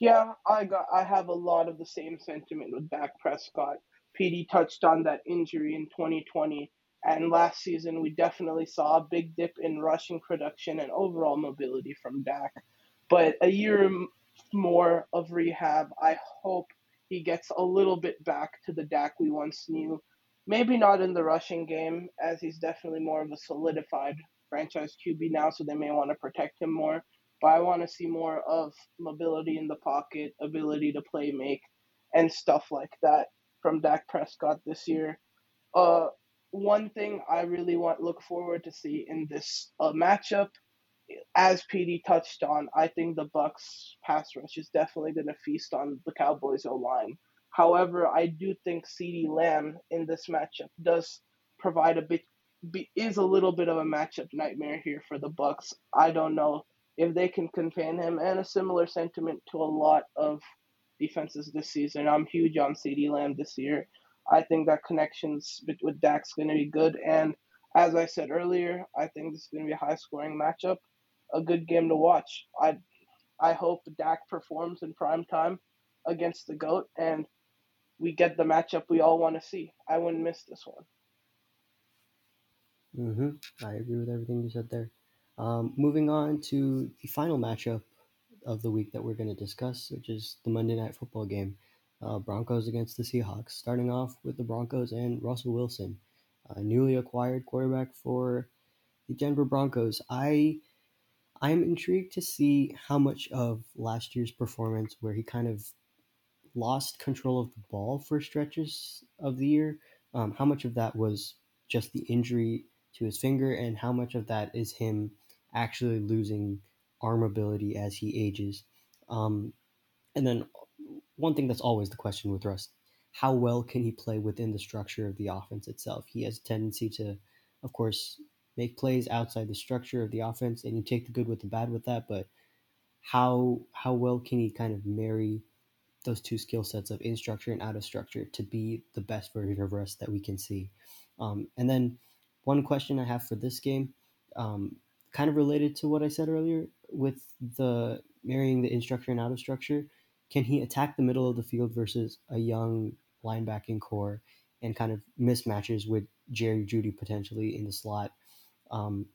Yeah, I got. I have a lot of the same sentiment with Dak Prescott. P D touched on that injury in twenty twenty, and last season we definitely saw a big dip in rushing production and overall mobility from Dak. But a year more of rehab, I hope he gets a little bit back to the Dak we once knew. Maybe not in the rushing game, as he's definitely more of a solidified franchise Q B now, so they may want to protect him more. But I want to see more of mobility in the pocket, ability to play make, and stuff like that from Dak Prescott this year. Uh, one thing I really want look forward to see in this uh, matchup, as P D touched on, I think the Bucks pass rush is definitely going to feast on the Cowboys O-line. However, I do think CeeDee Lamb in this matchup does provide a bit, is a little bit of a matchup nightmare here for the Bucks. I don't know if they can contain him, and a similar sentiment to a lot of defenses this season. I'm huge on CeeDee Lamb this year. I think that connections with Dak's going to be good, and as I said earlier, I think this is going to be a high-scoring matchup. A good game to watch. I I hope Dak performs in prime time against the GOAT, and we get the matchup we all want to see. I wouldn't miss this one. Mm-hmm. I agree with everything you said there. Um, moving on to the final matchup of the week that we're going to discuss, which is the Monday Night Football game, uh, Broncos against the Seahawks, starting off with the Broncos and Russell Wilson, a newly acquired quarterback for the Denver Broncos. I... I'm intrigued to see how much of last year's performance, where he kind of lost control of the ball for stretches of the year, um, how much of that was just the injury to his finger, and how much of that is him actually losing arm ability as he ages. Um, and then one thing that's always the question with Russ, how well can he play within the structure of the offense itself? He has a tendency to, of course, make plays outside the structure of the offense, and you take the good with the bad with that, but how how well can he kind of marry those two skill sets of in structure and out of structure to be the best version of Russ that we can see? Um, and then one question I have for this game, um, kind of related to what I said earlier with the marrying the in structure and out of structure, can he attack the middle of the field versus a young linebacking core and kind of mismatches with Jerry Judy potentially in the slot? Um,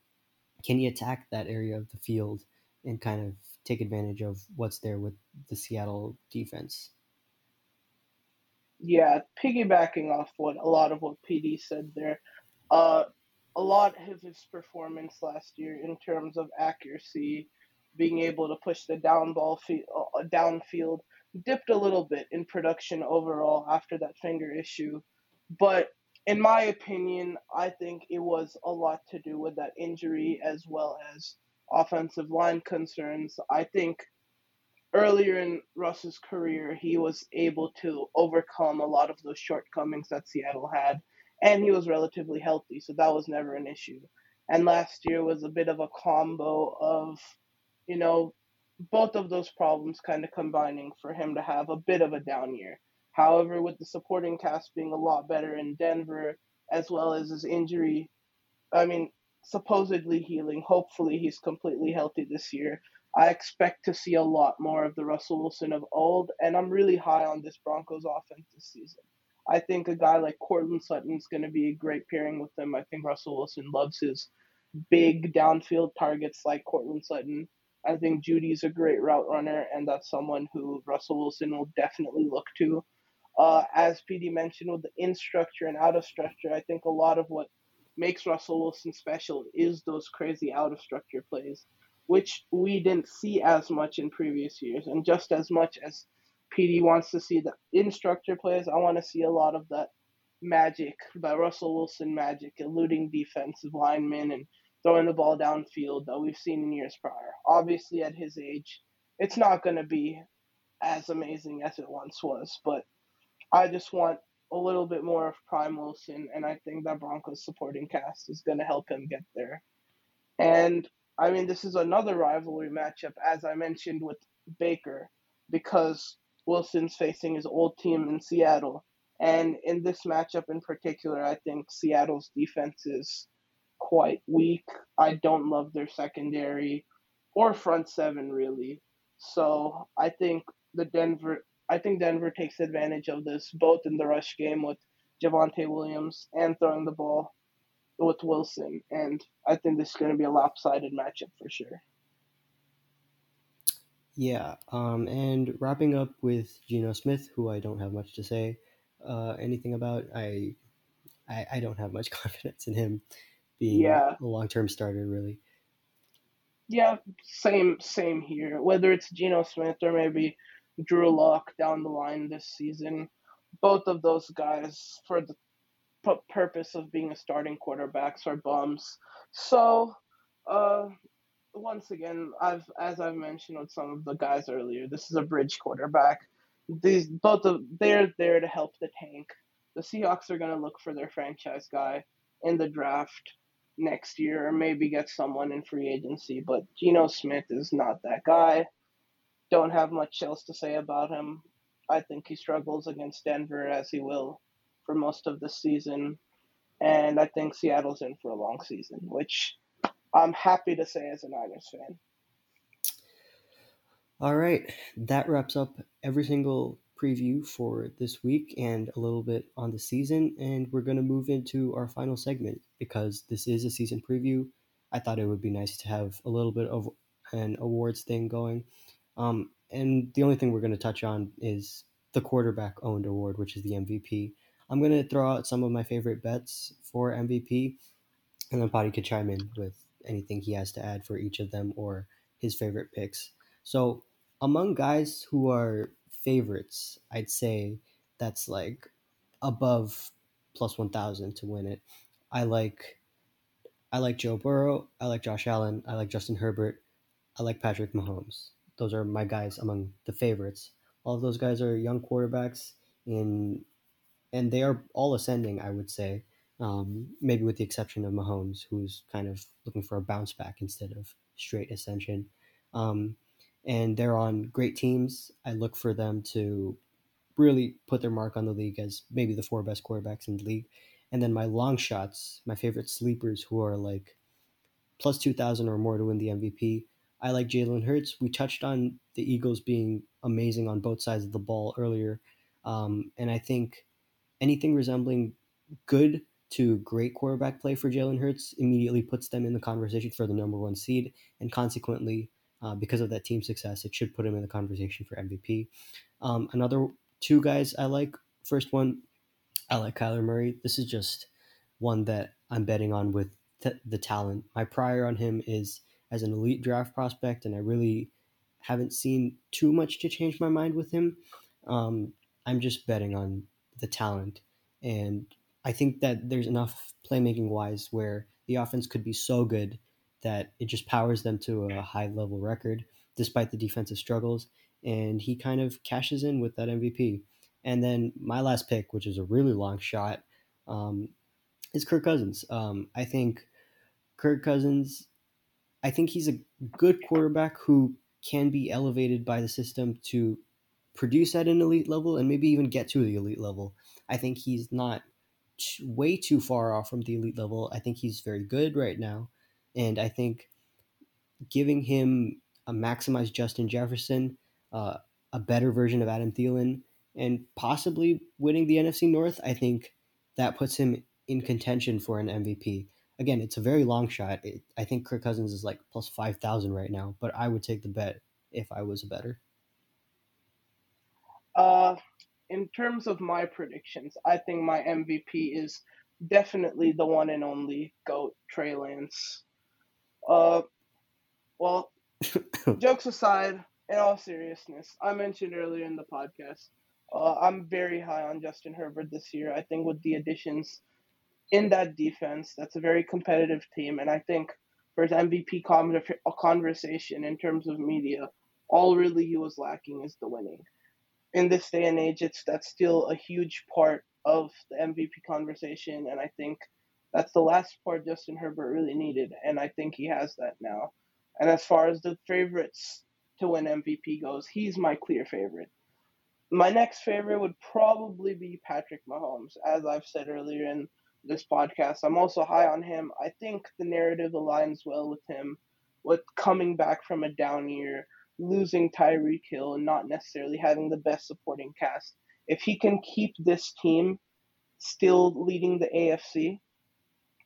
can he attack that area of the field and kind of take advantage of what's there with the Seattle defense? Yeah, piggybacking off what a lot of what P D said there, uh, a lot of his performance last year in terms of accuracy, being able to push the down ball fe- uh, downfield, dipped a little bit in production overall after that finger issue, but in my opinion, I think it was a lot to do with that injury as well as offensive line concerns. I think earlier in Russ's career, he was able to overcome a lot of those shortcomings that Seattle had, and he was relatively healthy, so that was never an issue. And last year was a bit of a combo of, you know, both of those problems kind of combining for him to have a bit of a down year. However, with the supporting cast being a lot better in Denver, as well as his injury, I mean, supposedly healing. Hopefully he's completely healthy this year. I expect to see a lot more of the Russell Wilson of old, and I'm really high on this Broncos offense this season. I think a guy like Courtland Sutton is going to be a great pairing with them. I think Russell Wilson loves his big downfield targets like Courtland Sutton. I think Judy's a great route runner, and that's someone who Russell Wilson will definitely look to. Uh, as P D mentioned, with the in-structure and out-of-structure, I think a lot of what makes Russell Wilson special is those crazy out-of-structure plays, which we didn't see as much in previous years. And just as much as P D wants to see the in-structure plays, I want to see a lot of that magic, that Russell Wilson magic, eluding defensive linemen and throwing the ball downfield that we've seen in years prior. Obviously, at his age, it's not going to be as amazing as it once was, but I just want a little bit more of Prime Wilson, and I think that Broncos supporting cast is going to help him get there. And, I mean, this is another rivalry matchup, as I mentioned, with Baker, because Wilson's facing his old team in Seattle. And in this matchup in particular, I think Seattle's defense is quite weak. I don't love their secondary or front seven, really. So I think the Denver I think Denver takes advantage of this, both in the rush game with Javonte Williams and throwing the ball with Wilson. And I think this is going to be a lopsided matchup for sure. Yeah, um, and wrapping up with Geno Smith, who I don't have much to say uh, anything about. I, I I don't have much confidence in him being yeah. a long-term starter, really. Yeah, same same here. Whether it's Geno Smith or maybe Drew Lock down the line this season, both of those guys, for the p- purpose of being a starting quarterbacks, are bums. So, uh, once again, I've as I've mentioned with some of the guys earlier, this is a bridge quarterback. These both of they're there to help the tank. The Seahawks are going to look for their franchise guy in the draft next year, or maybe get someone in free agency. But Geno Smith is not that guy. Don't have much else to say about him. I think he struggles against Denver, as he will for most of the season. And I think Seattle's in for a long season, which I'm happy to say as a Niners fan. All right. That wraps up every single preview for this week and a little bit on the season. And we're going to move into our final segment because this is a season preview. I thought it would be nice to have a little bit of an awards thing going. Um, and the only thing we're going to touch on is the quarterback-owned award, which is the M V P. I'm going to throw out some of my favorite bets for M V P, and then Padhi could chime in with anything he has to add for each of them or his favorite picks. So among guys who are favorites, I'd say that's like above plus one thousand to win it. I like, I like Joe Burrow. I like Josh Allen. I like Justin Herbert. I like Patrick Mahomes. Those are my guys among the favorites. All of those guys are young quarterbacks, in, and they are all ascending, I would say, um, maybe with the exception of Mahomes, who's kind of looking for a bounce back instead of straight ascension. Um, and they're on great teams. I look for them to really put their mark on the league as maybe the four best quarterbacks in the league. And then my long shots, my favorite sleepers who are like plus two thousand or more to win the M V P, I like Jalen Hurts. We touched on the Eagles being amazing on both sides of the ball earlier. Um, and I think anything resembling good to great quarterback play for Jalen Hurts immediately puts them in the conversation for the number one seed. And consequently, uh, because of that team success, it should put him in the conversation for M V P. Um, another two guys I like. First one, I like Kyler Murray. This is just one that I'm betting on with t- the talent. My prior on him is as an elite draft prospect, and I really haven't seen too much to change my mind with him. Um, I'm just betting on the talent, and I think that there's enough playmaking-wise where the offense could be so good that it just powers them to a high-level record despite the defensive struggles, and he kind of cashes in with that M V P. And then my last pick, which is a really long shot, um, is Kirk Cousins. Um, I think Kirk Cousins... I think he's a good quarterback who can be elevated by the system to produce at an elite level and maybe even get to the elite level. I think he's not t- way too far off from the elite level. I think he's very good right now. And I think giving him a maximized Justin Jefferson, uh, a better version of Adam Thielen, and possibly winning the N F C North, I think that puts him in contention for an M V P. Again, it's a very long shot. It, I think Kirk Cousins is like plus five thousand right now, but I would take the bet if I was a bettor. Uh, in terms of my predictions, I think my M V P is definitely the one and only GOAT, Trey Lance. Uh, well, jokes aside, in all seriousness, I mentioned earlier in the podcast, uh, I'm very high on Justin Herbert this year. I think with the additions in that defense, that's a very competitive team. And I think for his M V P con- conversation in terms of media, all really he was lacking is the winning. In this day and age, it's that's still a huge part of the M V P conversation, and I think that's the last part Justin Herbert really needed, and I think he has that now. And as far as the favorites to win M V P goes, he's my clear favorite. My next favorite would probably be Patrick Mahomes. As I've said earlier in this podcast, I'm also high on him. I think the narrative aligns well with him, with coming back from a down year, losing Tyreek Hill, and not necessarily having the best supporting cast. If he can keep this team still leading the A F C,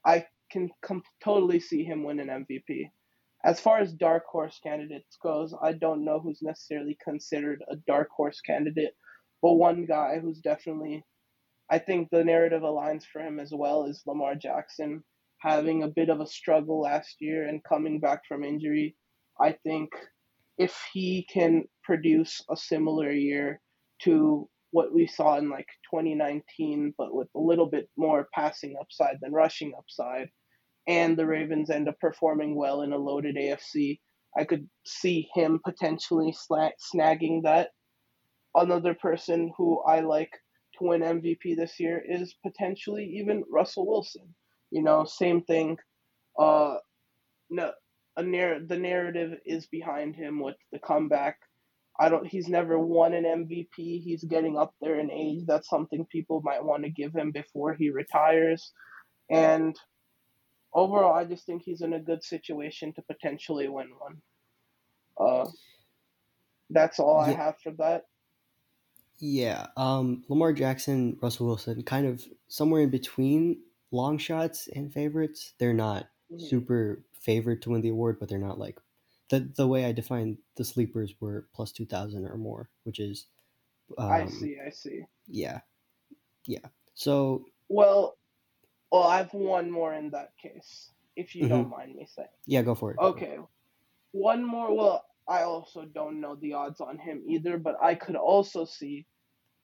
I can com- totally see him win an M V P. As far as dark horse candidates goes, I don't know who's necessarily considered a dark horse candidate, but one guy who's definitely, I think the narrative aligns for him as well, is Lamar Jackson. Having a bit of a struggle last year and coming back from injury, I think if he can produce a similar year to what we saw in like twenty nineteen, but with a little bit more passing upside than rushing upside, and the Ravens end up performing well in a loaded A F C, I could see him potentially snagging that. Another person who I like to win M V P this year is potentially even Russell Wilson. You know, same thing. Uh, no, a narr- the narrative is behind him with the comeback. I don't. He's never won an M V P. He's getting up there in age. That's something people might want to give him before he retires. And overall, I just think he's in a good situation to potentially win one. Uh, that's all yeah. I have for that. Yeah. Um, Lamar Jackson, Russell Wilson, kind of somewhere in between long shots and favorites. They're not mm-hmm. super favored to win the award, but they're not like... The the way I defined the sleepers were plus two thousand or more, which is... Um, I see, I see. Yeah. Yeah. So... Well, well, I have one more in that case, if you mm-hmm. don't mind me saying. Yeah, go for it. Okay. One more. Well, I also don't know the odds on him either, but I could also see,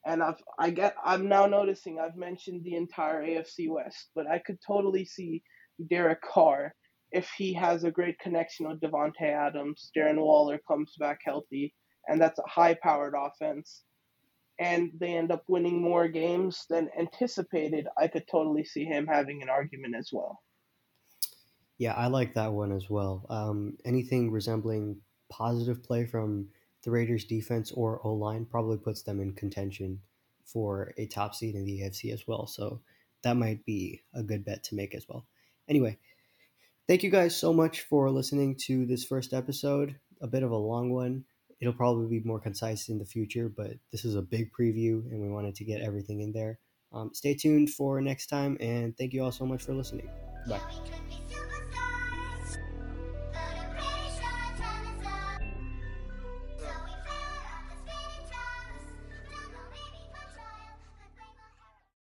and I've, I get, I'm now noticing I've mentioned the entire A F C West, but I could totally see Derek Carr, if he has a great connection with Devontae Adams, Darren Waller comes back healthy, and that's a high-powered offense, and they end up winning more games than anticipated, I could totally see him having an argument as well. Yeah, I like that one as well. Um, anything resembling positive play from the Raiders' defense or O-line probably puts them in contention for a top seed in the A F C as well, so that might be a good bet to make as well. Anyway, thank you guys so much for listening to this first episode, a bit of a long one. It'll probably be more concise in the future, but this is a big preview and we wanted to get everything in there. Um, stay tuned for next time, and thank you all so much for listening. Bye.